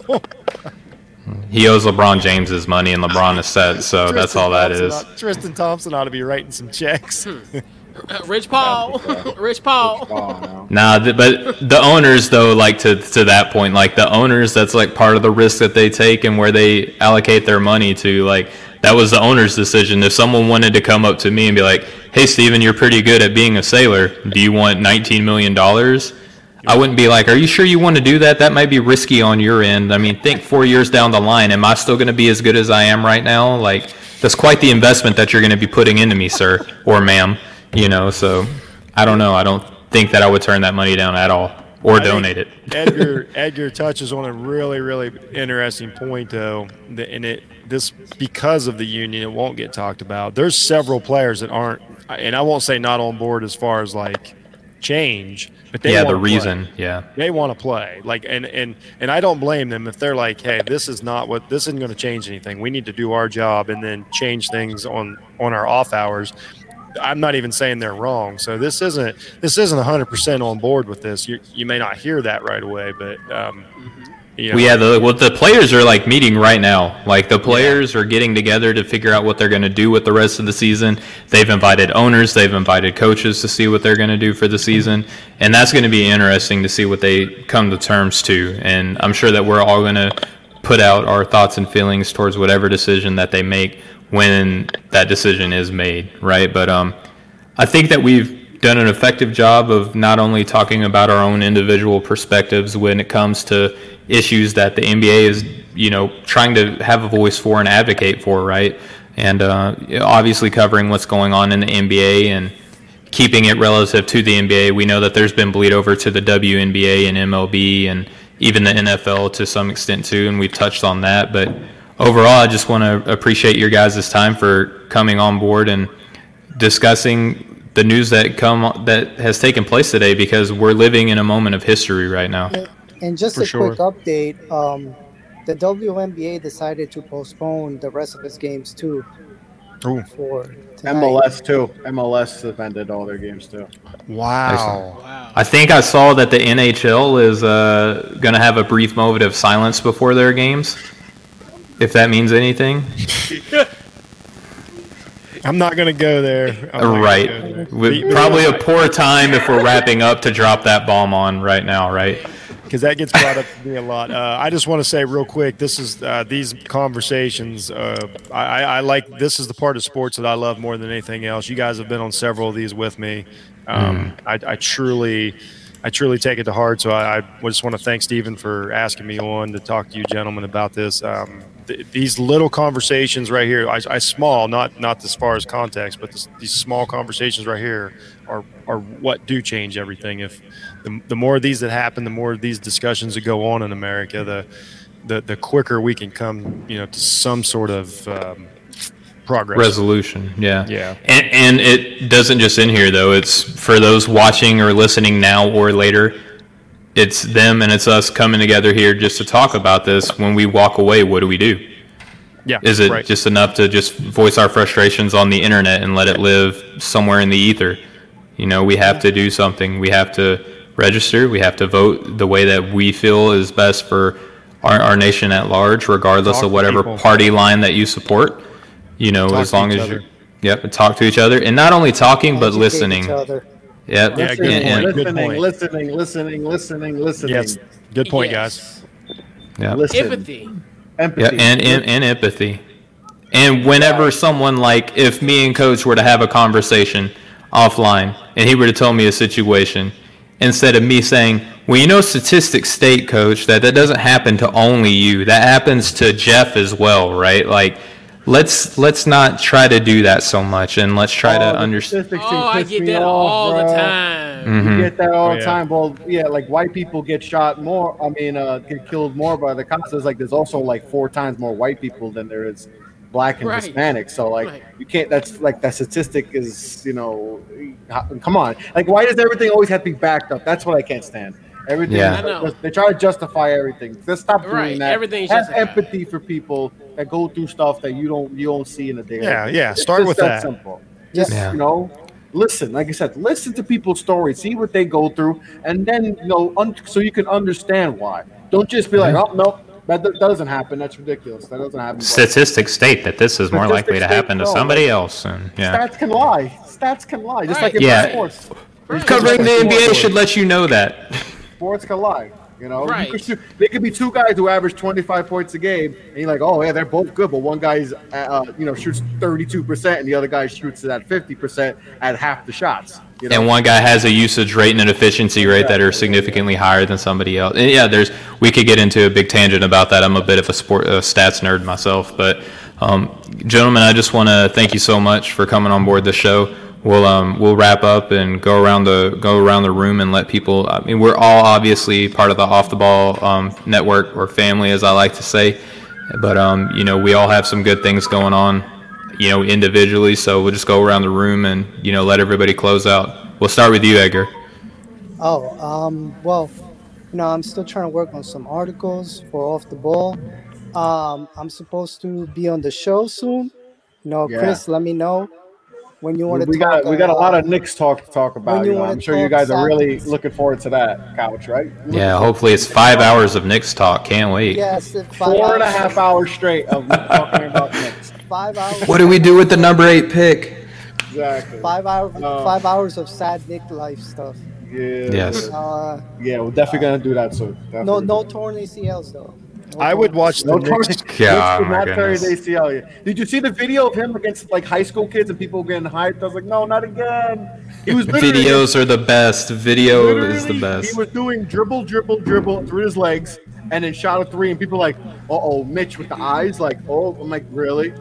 He owes LeBron James's money, and LeBron is set, so Tristan that's all that Thompson is. Ought, Tristan Thompson ought to be writing some checks. Rich Paul, Rich Paul. Rich Paul no. Nah, the, but the owners though, like to to that point, like the owners, that's like part of the risk that they take and where they allocate their money to. Like, that was the owner's decision. If someone wanted to come up to me and be like, "Hey, Steven, you're pretty good at being a sailor. Do you want nineteen million dollars?" I wouldn't be like, "Are you sure you want to do that? That might be risky on your end. I mean, think four years down the line. Am I still going to be as good as I am right now? Like, that's quite the investment that you're going to be putting into me, sir or ma'am." You know, so I don't know. I don't think that I would turn that money down at all or I donate it. Edgar, Edgar touches on a really, really interesting point, though. And it this because of the union, it won't get talked about. There's several players that aren't, and I won't say not on board as far as like change, but they yeah, the reason, play. yeah, they want to play. Like, and and and I don't blame them if they're like, "Hey, this is not what this isn't going to change anything. We need to do our job and then change things on on our off hours." I'm not even saying they're wrong. So this isn't this isn't one hundred percent on board with this. You you may not hear that right away, but um, you know. Well, yeah, the, well, the players are like meeting right now. Like the players yeah. are getting together to figure out what they're going to do with the rest of the season. They've invited owners, they've invited coaches to see what they're going to do for the season, and that's going to be interesting to see what they come to terms to. And I'm sure that we're all going to put out our thoughts and feelings towards whatever decision that they make when that decision is made, right? But um, I think that we've done an effective job of not only talking about our own individual perspectives when it comes to issues that the N B A is, you know, trying to have a voice for and advocate for, right? And uh, obviously covering what's going on in the N B A and keeping it relative to the N B A. We know that there's been bleed over to the W N B A and M L B and even the N F L to some extent too, and we've touched on that, but overall, I just want to appreciate your guys' time for coming on board and discussing the news that come that has taken place today, because we're living in a moment of history right now. And, and just for a sure. quick update, um, the W N B A decided to postpone the rest of its games too. Ooh. For tonight. M L S too. M L S suspended all their games too. Wow. wow. I think I saw that the N H L is uh, going to have a brief moment of silence before their games. If that means anything. I'm not going to go there. Right. Go there. Probably a poor time if we're wrapping up to drop that bomb on right now, right? Because that gets brought up to me a lot. Uh, I just want to say real quick, this is uh, these conversations, uh, I, I like, this is the part of sports that I love more than anything else. You guys have been on several of these with me. Um, mm. I, I truly... I truly take it to heart, so I, I just want to thank Steven for asking me on to talk to you gentlemen about this. Um, th- these little conversations right here, I, I small, not not as far as context, but this, these small conversations right here are, are what do change everything. If the, the more of these that happen, the more of these discussions that go on in America, the the, the quicker we can come, you know, to some sort of um, progress resolution. Yeah. Yeah. And, and it doesn't just end here though. It's for those watching or listening now or later. it's them and it's us coming together here just to talk about this. When we walk away, what do we do? Yeah, is it right. just enough to just voice our frustrations on the internet and let it live somewhere in the ether? You know, we have to do something. We have to register. We have to vote the way that we feel is best for our, our nation at large, regardless talk of whatever party line that you support. You know, talk as long as you yep, talk to each other, and not only talking but listening. Yep. Yeah, good and, point. Listening, good listening, point. listening, listening, listening. Yes. Good point, yes. guys. Yeah. Listen. Empathy. Empathy. Yeah, and, and, and empathy. And whenever someone, like, if me and Coach were to have a conversation offline and he were to tell me a situation, instead of me saying, well, you know, statistics state, Coach, that that doesn't happen to only you. That happens to Jeff as well, right? Like, Let's let's not try to do that so much, and let's try oh, to understand. Oh, I get that off, all bro. the time. Mm-hmm. You get that all oh, yeah. the time. Well, yeah, like white people get shot more. I mean, uh, get killed more by the cops. There's like there's also like four times more white people than there is black and right. Hispanic. So like right. you can't. That's like that statistic is you know, come on. Like why does everything always have to be backed up? That's what I can't stand. Everything. Yeah. They try to justify everything. Let's stop doing right. that. Everything's Have justified. empathy for people that go through stuff that you don't you don't see in a day. Yeah, yeah. It's Start with that. that. Simple. Just yeah. you know, listen. Like I said, listen to people's stories, see what they go through, and then you know, un- so you can understand why. Don't just be like, oh no, that, that doesn't happen. That's ridiculous. That doesn't happen. Statistics state that this is more likely to happen to somebody else. And yeah. stats can lie. Stats can lie. Just right. like in yeah. sports. Covering the N B A should let you know that. Sports can lie, you know. Right. You could, there could be two guys who average twenty-five points a game, and you're like, oh yeah, they're both good, but one guy's, uh, you know, shoots thirty-two percent, and the other guy shoots it at fifty percent at half the shots. You know? And one guy has a usage rate and an efficiency rate yeah. that are significantly higher than somebody else. And yeah, there's we could get into a big tangent about that. I'm a bit of a sport a stats nerd myself, but um, gentlemen, I just want to thank you so much for coming on board the show. We'll um we'll wrap up and go around the go around the room and let people. I mean, we're all obviously part of the Off the Ball um, network or family, as I like to say. But um you know we all have some good things going on, you know individually. So we'll just go around the room and you know let everybody close out. We'll start with you, Edgar. Oh um well, you know I'm still trying to work on some articles for Off the Ball. Um I'm supposed to be on the show soon. You know, yeah. Chris, let me know. When you want to we talk got we got a lot of Knicks talk to talk about. You know, I'm sure you guys are really looking forward to that, Couch, right? Yeah, hopefully it's five hours of Knicks talk. Can't wait. Yes, it's five four and a half hours straight of talking about Knicks. Five hours. What do we do with the number eight pick? Exactly. Five hours. Um, five hours of sad Nick life stuff. Yeah. Yes. Uh, yeah, we're definitely gonna do that soon. Definitely. No, no torn A C Ls though. I would watch no the Knicks. Yeah, Knicks not carry the A C L yet. Did you see the video of him against like high school kids and people getting hyped? I was like, no, not again. He was videos are the best. Video is the best. He was doing dribble, dribble, dribble through his legs, and then shot a three. And people were like, uh oh, Mitch with the eyes, like, oh, I'm like, really?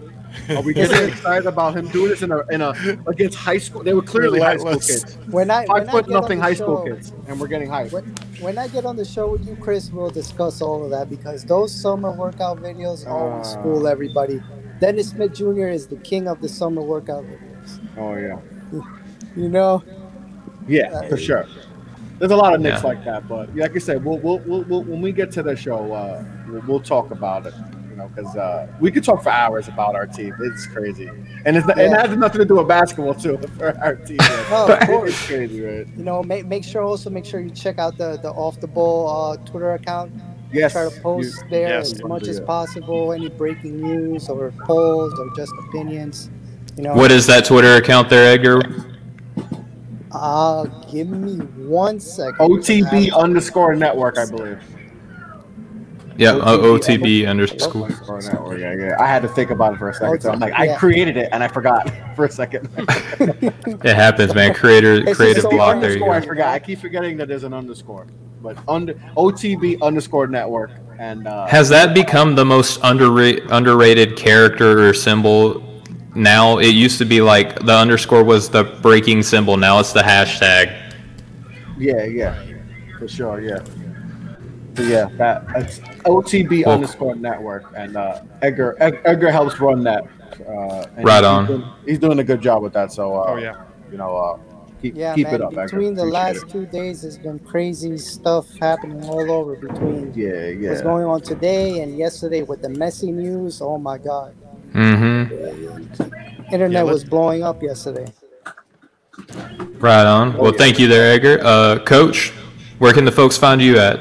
Are we getting excited about him doing this in a in a against high school? They were clearly high school kids. When I, Five when foot I nothing high show, school kids, and we're getting hyped. When, when I get on the show with you, Chris, we'll discuss all of that because those summer workout videos always uh, fool everybody. Dennis Smith Junior is the king of the summer workout videos. Oh yeah, you know. Yeah, uh, for sure. There's a lot of Knicks yeah. like that, but like I said, we'll, we'll, we'll, we'll, when we get to the show, uh, we'll, we'll talk about it. Because uh, we could talk for hours about our team. It's crazy. And it's not, yeah. it has nothing to do with basketball, too, for our team. Oh, of course. It's crazy, right? You know, make, make sure also make sure you check out the, the Off the Ball uh, Twitter account. Yes. Try to post you, there yes, as much as possible, any breaking news or polls or just opinions. You know. What is that Twitter account there, Edgar? Uh, give me one second. O T B underscore network, I believe. Yeah, O T B underscore. Yeah, yeah. I had to think about it for a second. So I'm like, yeah. I created it and I forgot for a second. It happens, man. Creator, creative block. There you go. I forgot. I keep forgetting that there's an underscore. But under O T B underscore network. And uh, has that become the most underrated underrated character or symbol? Now it used to be like the underscore was the breaking symbol. Now it's the hashtag. Yeah, yeah, for sure. Yeah. So yeah, that that's O T B well, underscore network, and uh, Edgar Edgar helps run that. Uh, and right he's on. Doing, he's doing a good job with that. So uh, oh yeah, you know, uh, Keep, yeah, keep man, it up. Between the last it. two days, there's been crazy stuff happening all over. Between yeah, yeah. what's going on today and yesterday with the messy news. Oh my God. Mm-hmm. Internet yeah, was blowing up yesterday. Right on. Well, thank you there, Edgar. Uh, Coach, where can the folks find you at?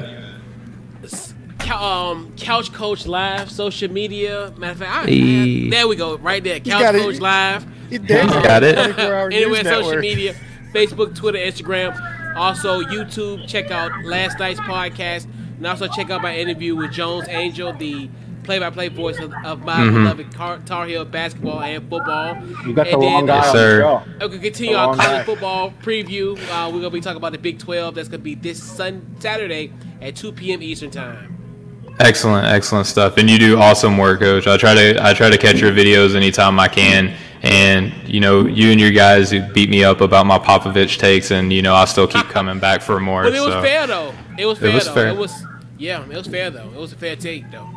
Um, Couch Coach Live, social media. Matter of fact, I, hey. I, there we go, right there. Couch Coach Live. You got it. Anywhere, social media, Facebook, Twitter, Instagram, also YouTube. Check out last night's podcast, and also check out my interview with Jones Angel, the play-by-play voice of, of my mm-hmm. beloved Tar-, Tar Heel basketball and football. You got the and wrong then, guy, sir. We're going to continue our college guy. football preview. Uh, we're going to be talking about the Big twelve. That's going to be this sun- Saturday at two p.m. Eastern time. Excellent, excellent stuff. And you do awesome work, Coach. I try to I try to catch your videos anytime I can. And, you know, you and your guys who beat me up about my Popovich takes, and, you know, I still keep coming back for more. But it was so. fair, though. It was fair, it was though. Fair. It was, yeah, it was fair, though. It was a fair take, though.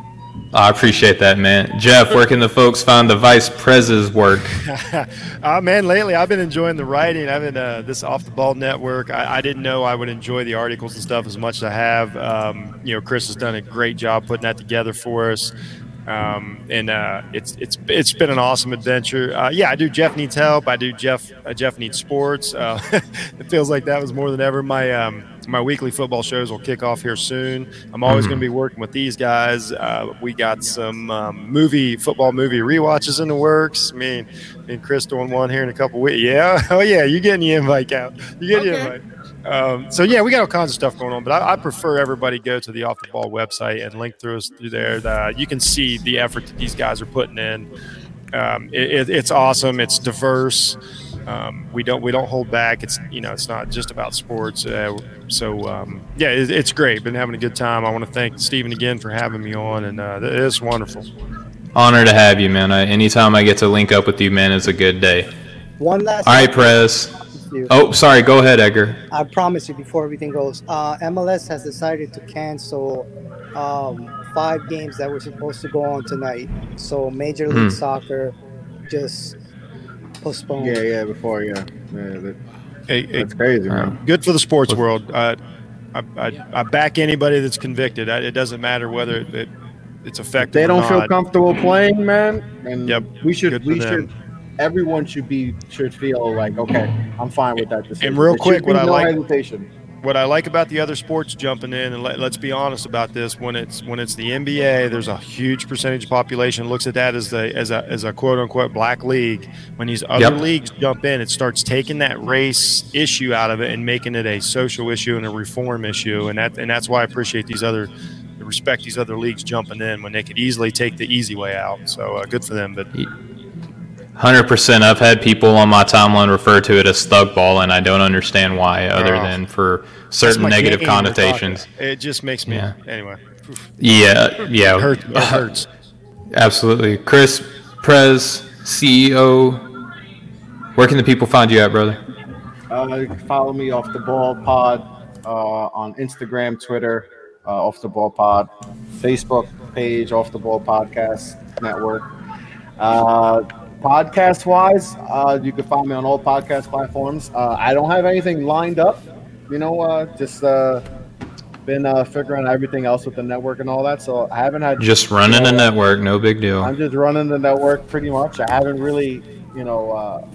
I appreciate that, man. Jeff, where can the folks find the Vice Prez's work? uh, man, lately I've been enjoying the writing. I've been uh, this Off the Ball Network. I, I didn't know I would enjoy the articles and stuff as much as I have. Um, you know, Chris has done a great job putting that together for us. Um, and uh, it's it's it's been an awesome adventure. Uh, yeah, I do Jeff Needs Help. I do Jeff uh, Jeff Needs Sports. Uh, it feels like that was more than ever. My um, my weekly football shows will kick off here soon. I'm always mm-hmm. going to be working with these guys. Uh, we got some um, movie football movie rewatches in the works. I mean, and Chris doing one here in a couple weeks. Yeah, oh yeah, you're getting the invite out. You're getting okay. the invite. Um, so, yeah, we got all kinds of stuff going on, but I, I prefer everybody go to the Off the Ball website and link through us through there. The, you can see the effort that these guys are putting in. Um, it, it, it's awesome. It's diverse. Um, we don't we don't hold back. It's you know it's not just about sports. Uh, so um, yeah, it, it's great. Been having a good time. I want to thank Steven again for having me on, and uh, it's wonderful. Honor to have you, man. I, anytime I get to link up with you, man, it's a good day. One last. All right, Prez. You. Oh, sorry. Go ahead, Edgar. I promise you before everything goes, uh, M L S has decided to cancel um, five games that were supposed to go on tonight. So Major League hmm. Soccer just postponed. Yeah, yeah, before, yeah. yeah that, hey, that's hey, crazy, man. Good for the sports world. I, I, I, I back anybody that's convicted. I, it doesn't matter whether it, it, it's effective They don't or not. feel comfortable playing, man. And yep. we should. We them. should. Everyone should be should feel like, okay, I'm fine with that decision. And real quick, what I no like hesitation. what I like about the other sports jumping in, and let, let's be honest about this, when it's when it's the N B A, there's a huge percentage of population looks at that as the as a as a quote unquote black league. When these other yep. leagues jump in, it starts taking that race issue out of it and making it a social issue and a reform issue. And that and that's why I appreciate these other respect these other leagues jumping in when they could easily take the easy way out. So uh, good for them, but. one hundred percent. I've had people on my timeline refer to it as thug ball, and I don't understand why, other oh, than for certain negative connotations. It just makes me yeah. anyway. Yeah, yeah. It hurts. It hurts. Absolutely. Chris Prez, C E O. Where can the people find you at, brother? Uh, you can follow me Off the Ball Pod uh, on Instagram, Twitter, uh, Off the Ball Pod, Facebook page, Off the Ball Podcast Network. Uh, Podcast wise, uh, you can find me on all podcast platforms. Uh, I don't have anything lined up, you know, uh, just uh, been uh, figuring out everything else with the network and all that. So I haven't had just running the network, no big deal. I'm just running the network pretty much. I haven't really, you know, uh,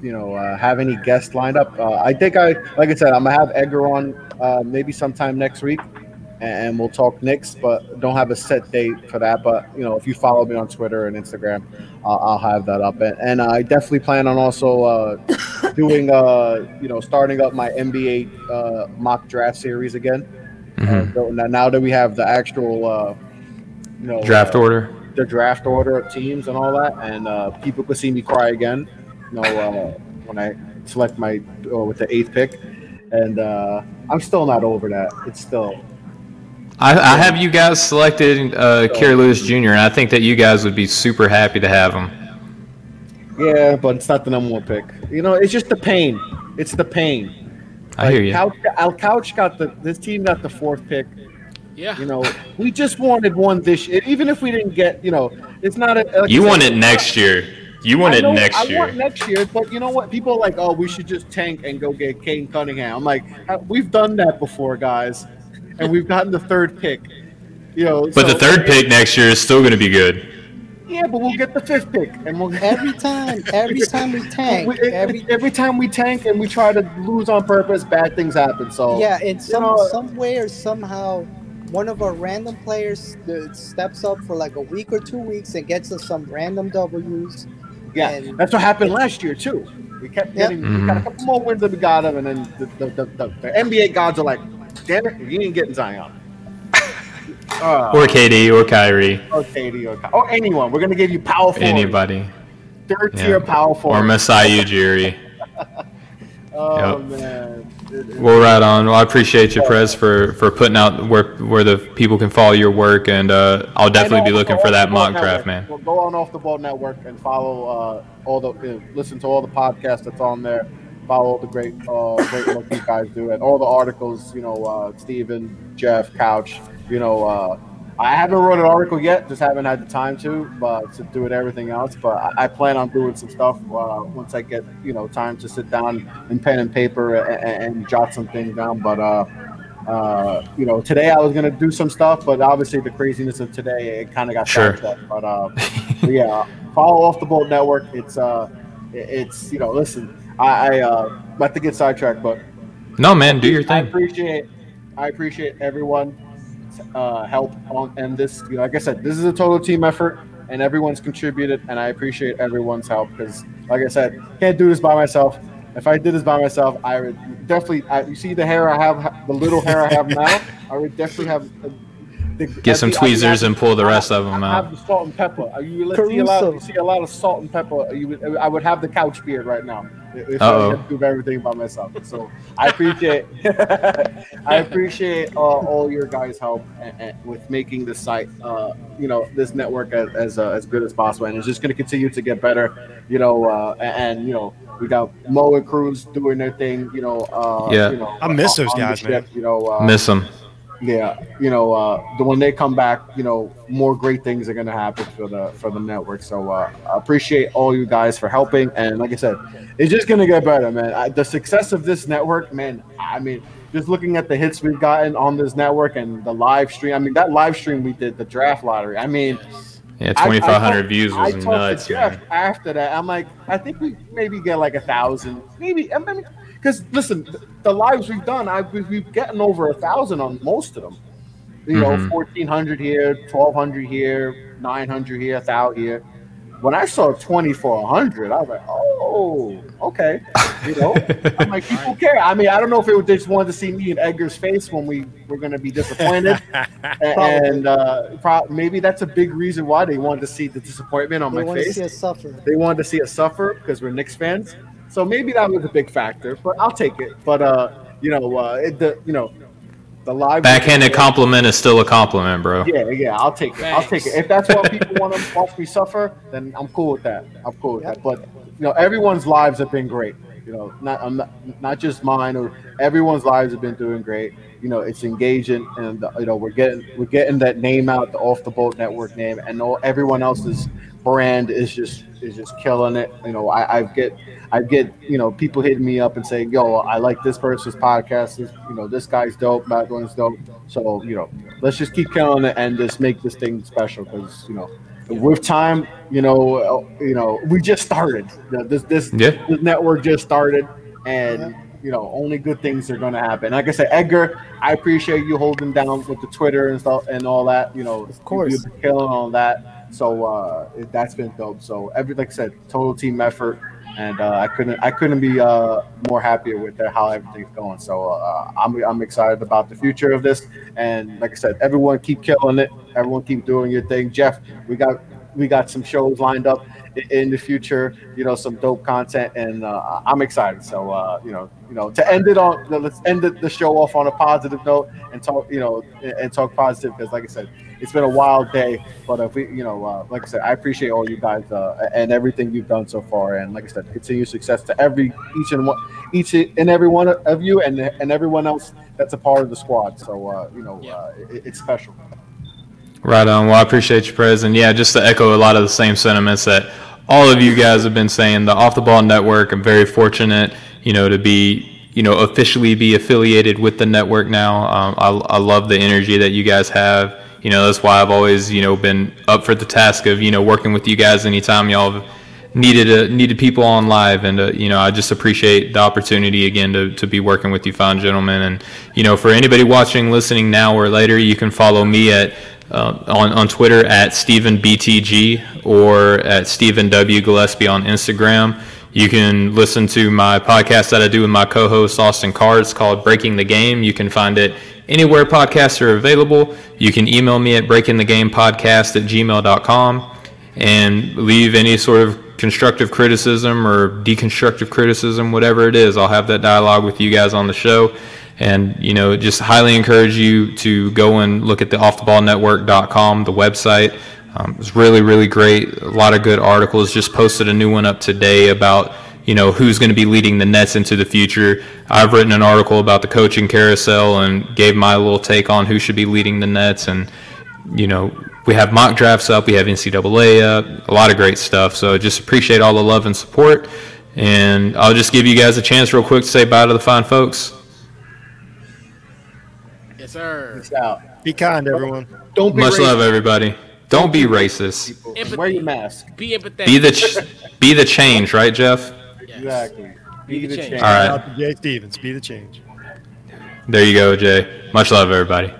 you know, uh, have any guests lined up. Uh, I think I, like I said, I'm gonna have Edgar on uh, maybe sometime next week, and we'll talk Knicks, but don't have a set date for that. But, you know, if you follow me on Twitter and Instagram, uh, I'll have that up. And, and I definitely plan on also uh, doing, uh, you know, starting up my N B A uh, mock draft series again. Mm-hmm. Uh, so now that we have the actual, uh, you know, draft uh, order, the draft order of teams and all that, and uh, people could see me cry again, you know, uh, when I select my uh, with the eighth pick. And uh, I'm still not over that. It's still... I, I have you guys selected uh, Kerry Lewis Junior, and I think that you guys would be super happy to have him. Yeah, but it's not the number one pick. You know, it's just the pain. It's the pain. I like, hear you. Couch, Al Couch got the – this team got the fourth pick. Yeah. You know, we just wanted one this year. Even if we didn't get – you know, it's not – like you want it next year. You want it know, next I year. I want next year, but you know what? People are like, oh, we should just tank and go get Cade Cunningham. I'm like, we've done that before, guys, and we've gotten the third pick. You know, but so, the third pick next year is still going to be good. Yeah, but we'll get the fifth pick, and we'll every time, every time we tank, we, it, every every time we tank and we try to lose on purpose, bad things happen. So yeah, in some you know, some way or somehow, one of our random players steps up for like a week or two weeks and gets us some random W's. Yeah, and that's what happened last year too. We kept getting, yep. mm-hmm. we got a couple more wins than we got them, and then the, the, the, the, the N B A gods are like, damn it, you ain't getting Zion. Uh, or K D or Kyrie. Or K D or Kyrie. Or anyone. We're going to give you power forward. Anybody. Third tier yeah. power forward. Or Masai Ujiri. oh, yep. man. Well, right on. Well, I appreciate you, Prez, for, for putting out where where the people can follow your work. And uh, I'll definitely be looking for that mock draft, man. Well, go on Off the Ball Network and follow uh, all the uh, – listen to all the podcasts that's on there. Follow all the great, uh, great work you guys do. And all the articles, you know, uh, Steven, Jeff, Couch. You know, uh, I haven't wrote an article yet, just haven't had the time to, but to do it, everything else. But I, I plan on doing some stuff uh, once I get, you know, time to sit down and pen and paper and, and jot some things down. But, uh, uh, you know, today I was going to do some stuff, but obviously the craziness of today, it kind of got sure. That. But, uh, but yeah, follow Off the Ball Network. It's, uh, it's you know, listen, I, I uh, not to get sidetracked, but. No, man, do your thing. I appreciate, I appreciate everyone. Uh, help on and this, you know, like I said, this is a total team effort, and everyone's contributed, and I appreciate everyone's help because, like I said, can't do this by myself. If I did this by myself, I would definitely. I, you see the hair I have, the little hair I have now. I would definitely have. Uh, the, Get some the, tweezers have, and pull the rest I, of them I out. I have the salt and pepper. Are you, let's see a lot, you see a lot of salt and pepper. You would, I would have the couch beard right now. If Uh-oh. I had to do everything by myself. So I appreciate I appreciate uh, all your guys' help and, and with making this site, uh, you know, this network as as, uh, as good as possible. And it's just going to continue to get better, you know, uh, and, and, you know, we got Mo and Cruz doing their thing, you know. Uh, yeah. You know, I miss on, those guys, ship, man. You know, uh, miss them. Yeah. You know, uh, when they come back, you know, more great things are going to happen for the for the network. So uh, I appreciate all you guys for helping. And like I said, it's just going to get better, man. I, the success of this network, man, I mean, just looking at the hits we've gotten on this network and the live stream. I mean, that live stream we did, the draft lottery. I mean. Yeah, twenty-five hundred views was I nuts. Jeff, after that, I'm like, I think we maybe get like a thousand. Maybe. I mean, because, listen, the lives we've done, I, we've gotten over a thousand on most of them. You know, mm-hmm. fourteen hundred here, twelve hundred here, nine hundred here, one thousand here. When I saw twenty-four hundred, I was like, oh, okay. You know, I'm like, people care. I mean, I don't know if it, they just wanted to see me in Edgar's face when we were going to be disappointed. and uh, pro- maybe that's a big reason why they wanted to see the disappointment on they my face. They wanted to see us suffer. They wanted to see us suffer because we're Knicks fans. So maybe that was a big factor, but I'll take it. But uh, you know, uh, it, the you know, the live backhanded video, compliment is still a compliment, bro. Yeah, yeah, I'll take it. Thanks. I'll take it. If that's what people want to watch me suffer, then I'm cool with that. I'm cool with yep. that. But you know, everyone's lives have been great. You know, not I'm not, not just mine or everyone's lives have been doing great. You know, it's engaging, and you know, we're getting we're getting that name out, the Off the Ball Network name, and all everyone else's brand is just is just killing it. You know, I, I get I get you know people hitting me up and saying, "Yo, I like this person's podcast. This, you know, this guy's dope. That one's dope." So you know, let's just keep killing it and just make this thing special because you know, with time, you know, you know, we just started. This this yeah. this network just started, and you know, only good things are going to happen. Like I said, Edgar, I appreciate you holding down with the Twitter and stuff and all that. You know, of course, you're killing all that. So uh, it, that's been dope. So every like I said, total team effort, and uh, I couldn't I couldn't be uh, more happier with the, how everything's going. So uh, I'm I'm excited about the future of this. And like I said, everyone keep killing it. Everyone keep doing your thing. Jeff, we got we got some shows lined up in the future. You know, some dope content, and uh, I'm excited. So uh, you know you know to end it on let's end the show off on a positive note and talk you know and talk positive because like I said. It's been a wild day, but if we, you know, uh, like I said, I appreciate all you guys uh, and everything you've done so far. And like I said, continued success to every each and one, each and every one of you, and and everyone else that's a part of the squad. So uh, you know, uh, it, it's special. Right on. Well, I appreciate you, Prez, and yeah, just to echo a lot of the same sentiments that all of you guys have been saying, the Off the Ball Network, I'm very fortunate, you know, to be, you know, officially be affiliated with the network now. Um, I, I love the energy that you guys have. You know, that's why I've always, you know, been up for the task of, you know, working with you guys anytime y'all have needed a, needed people on live. And, uh, you know, I just appreciate the opportunity again to, to be working with you fine gentlemen. And, you know, for anybody watching, listening now or later, you can follow me at uh, on, on Twitter at Steven B T G or at Steven W. Gillespie on Instagram. You can listen to my podcast that I do with my co-host, Austin Carr. It's called Breaking the Game. You can find it anywhere podcasts are available. You can email me at breaking the game podcast at gmail dot com and leave any sort of constructive criticism or deconstructive criticism, whatever it is. I'll have that dialogue with you guys on the show. And, you know, just highly encourage you to go and look at the off the ball network dot com, the website. Um, it's really, really great. A lot of good articles. Just posted a new one up today about, you know, who's going to be leading the Nets into the future. I've written an article about the coaching carousel and gave my little take on who should be leading the Nets. And, you know, we have mock drafts up. We have N C double A up. A lot of great stuff. So just appreciate all the love and support. And I'll just give you guys a chance real quick to say bye to the fine folks. Yes, sir. Peace out. Be kind, everyone. Don't be Much racist. love, everybody. Don't be racist. Empathy. Wear your mask. Be empathetic. Be the ch- be the change, right, Jeff? Yes. Exactly. Be, be the, the change. change. All right. Jay Stevens, be the change. There you go, Jay. Much love, everybody.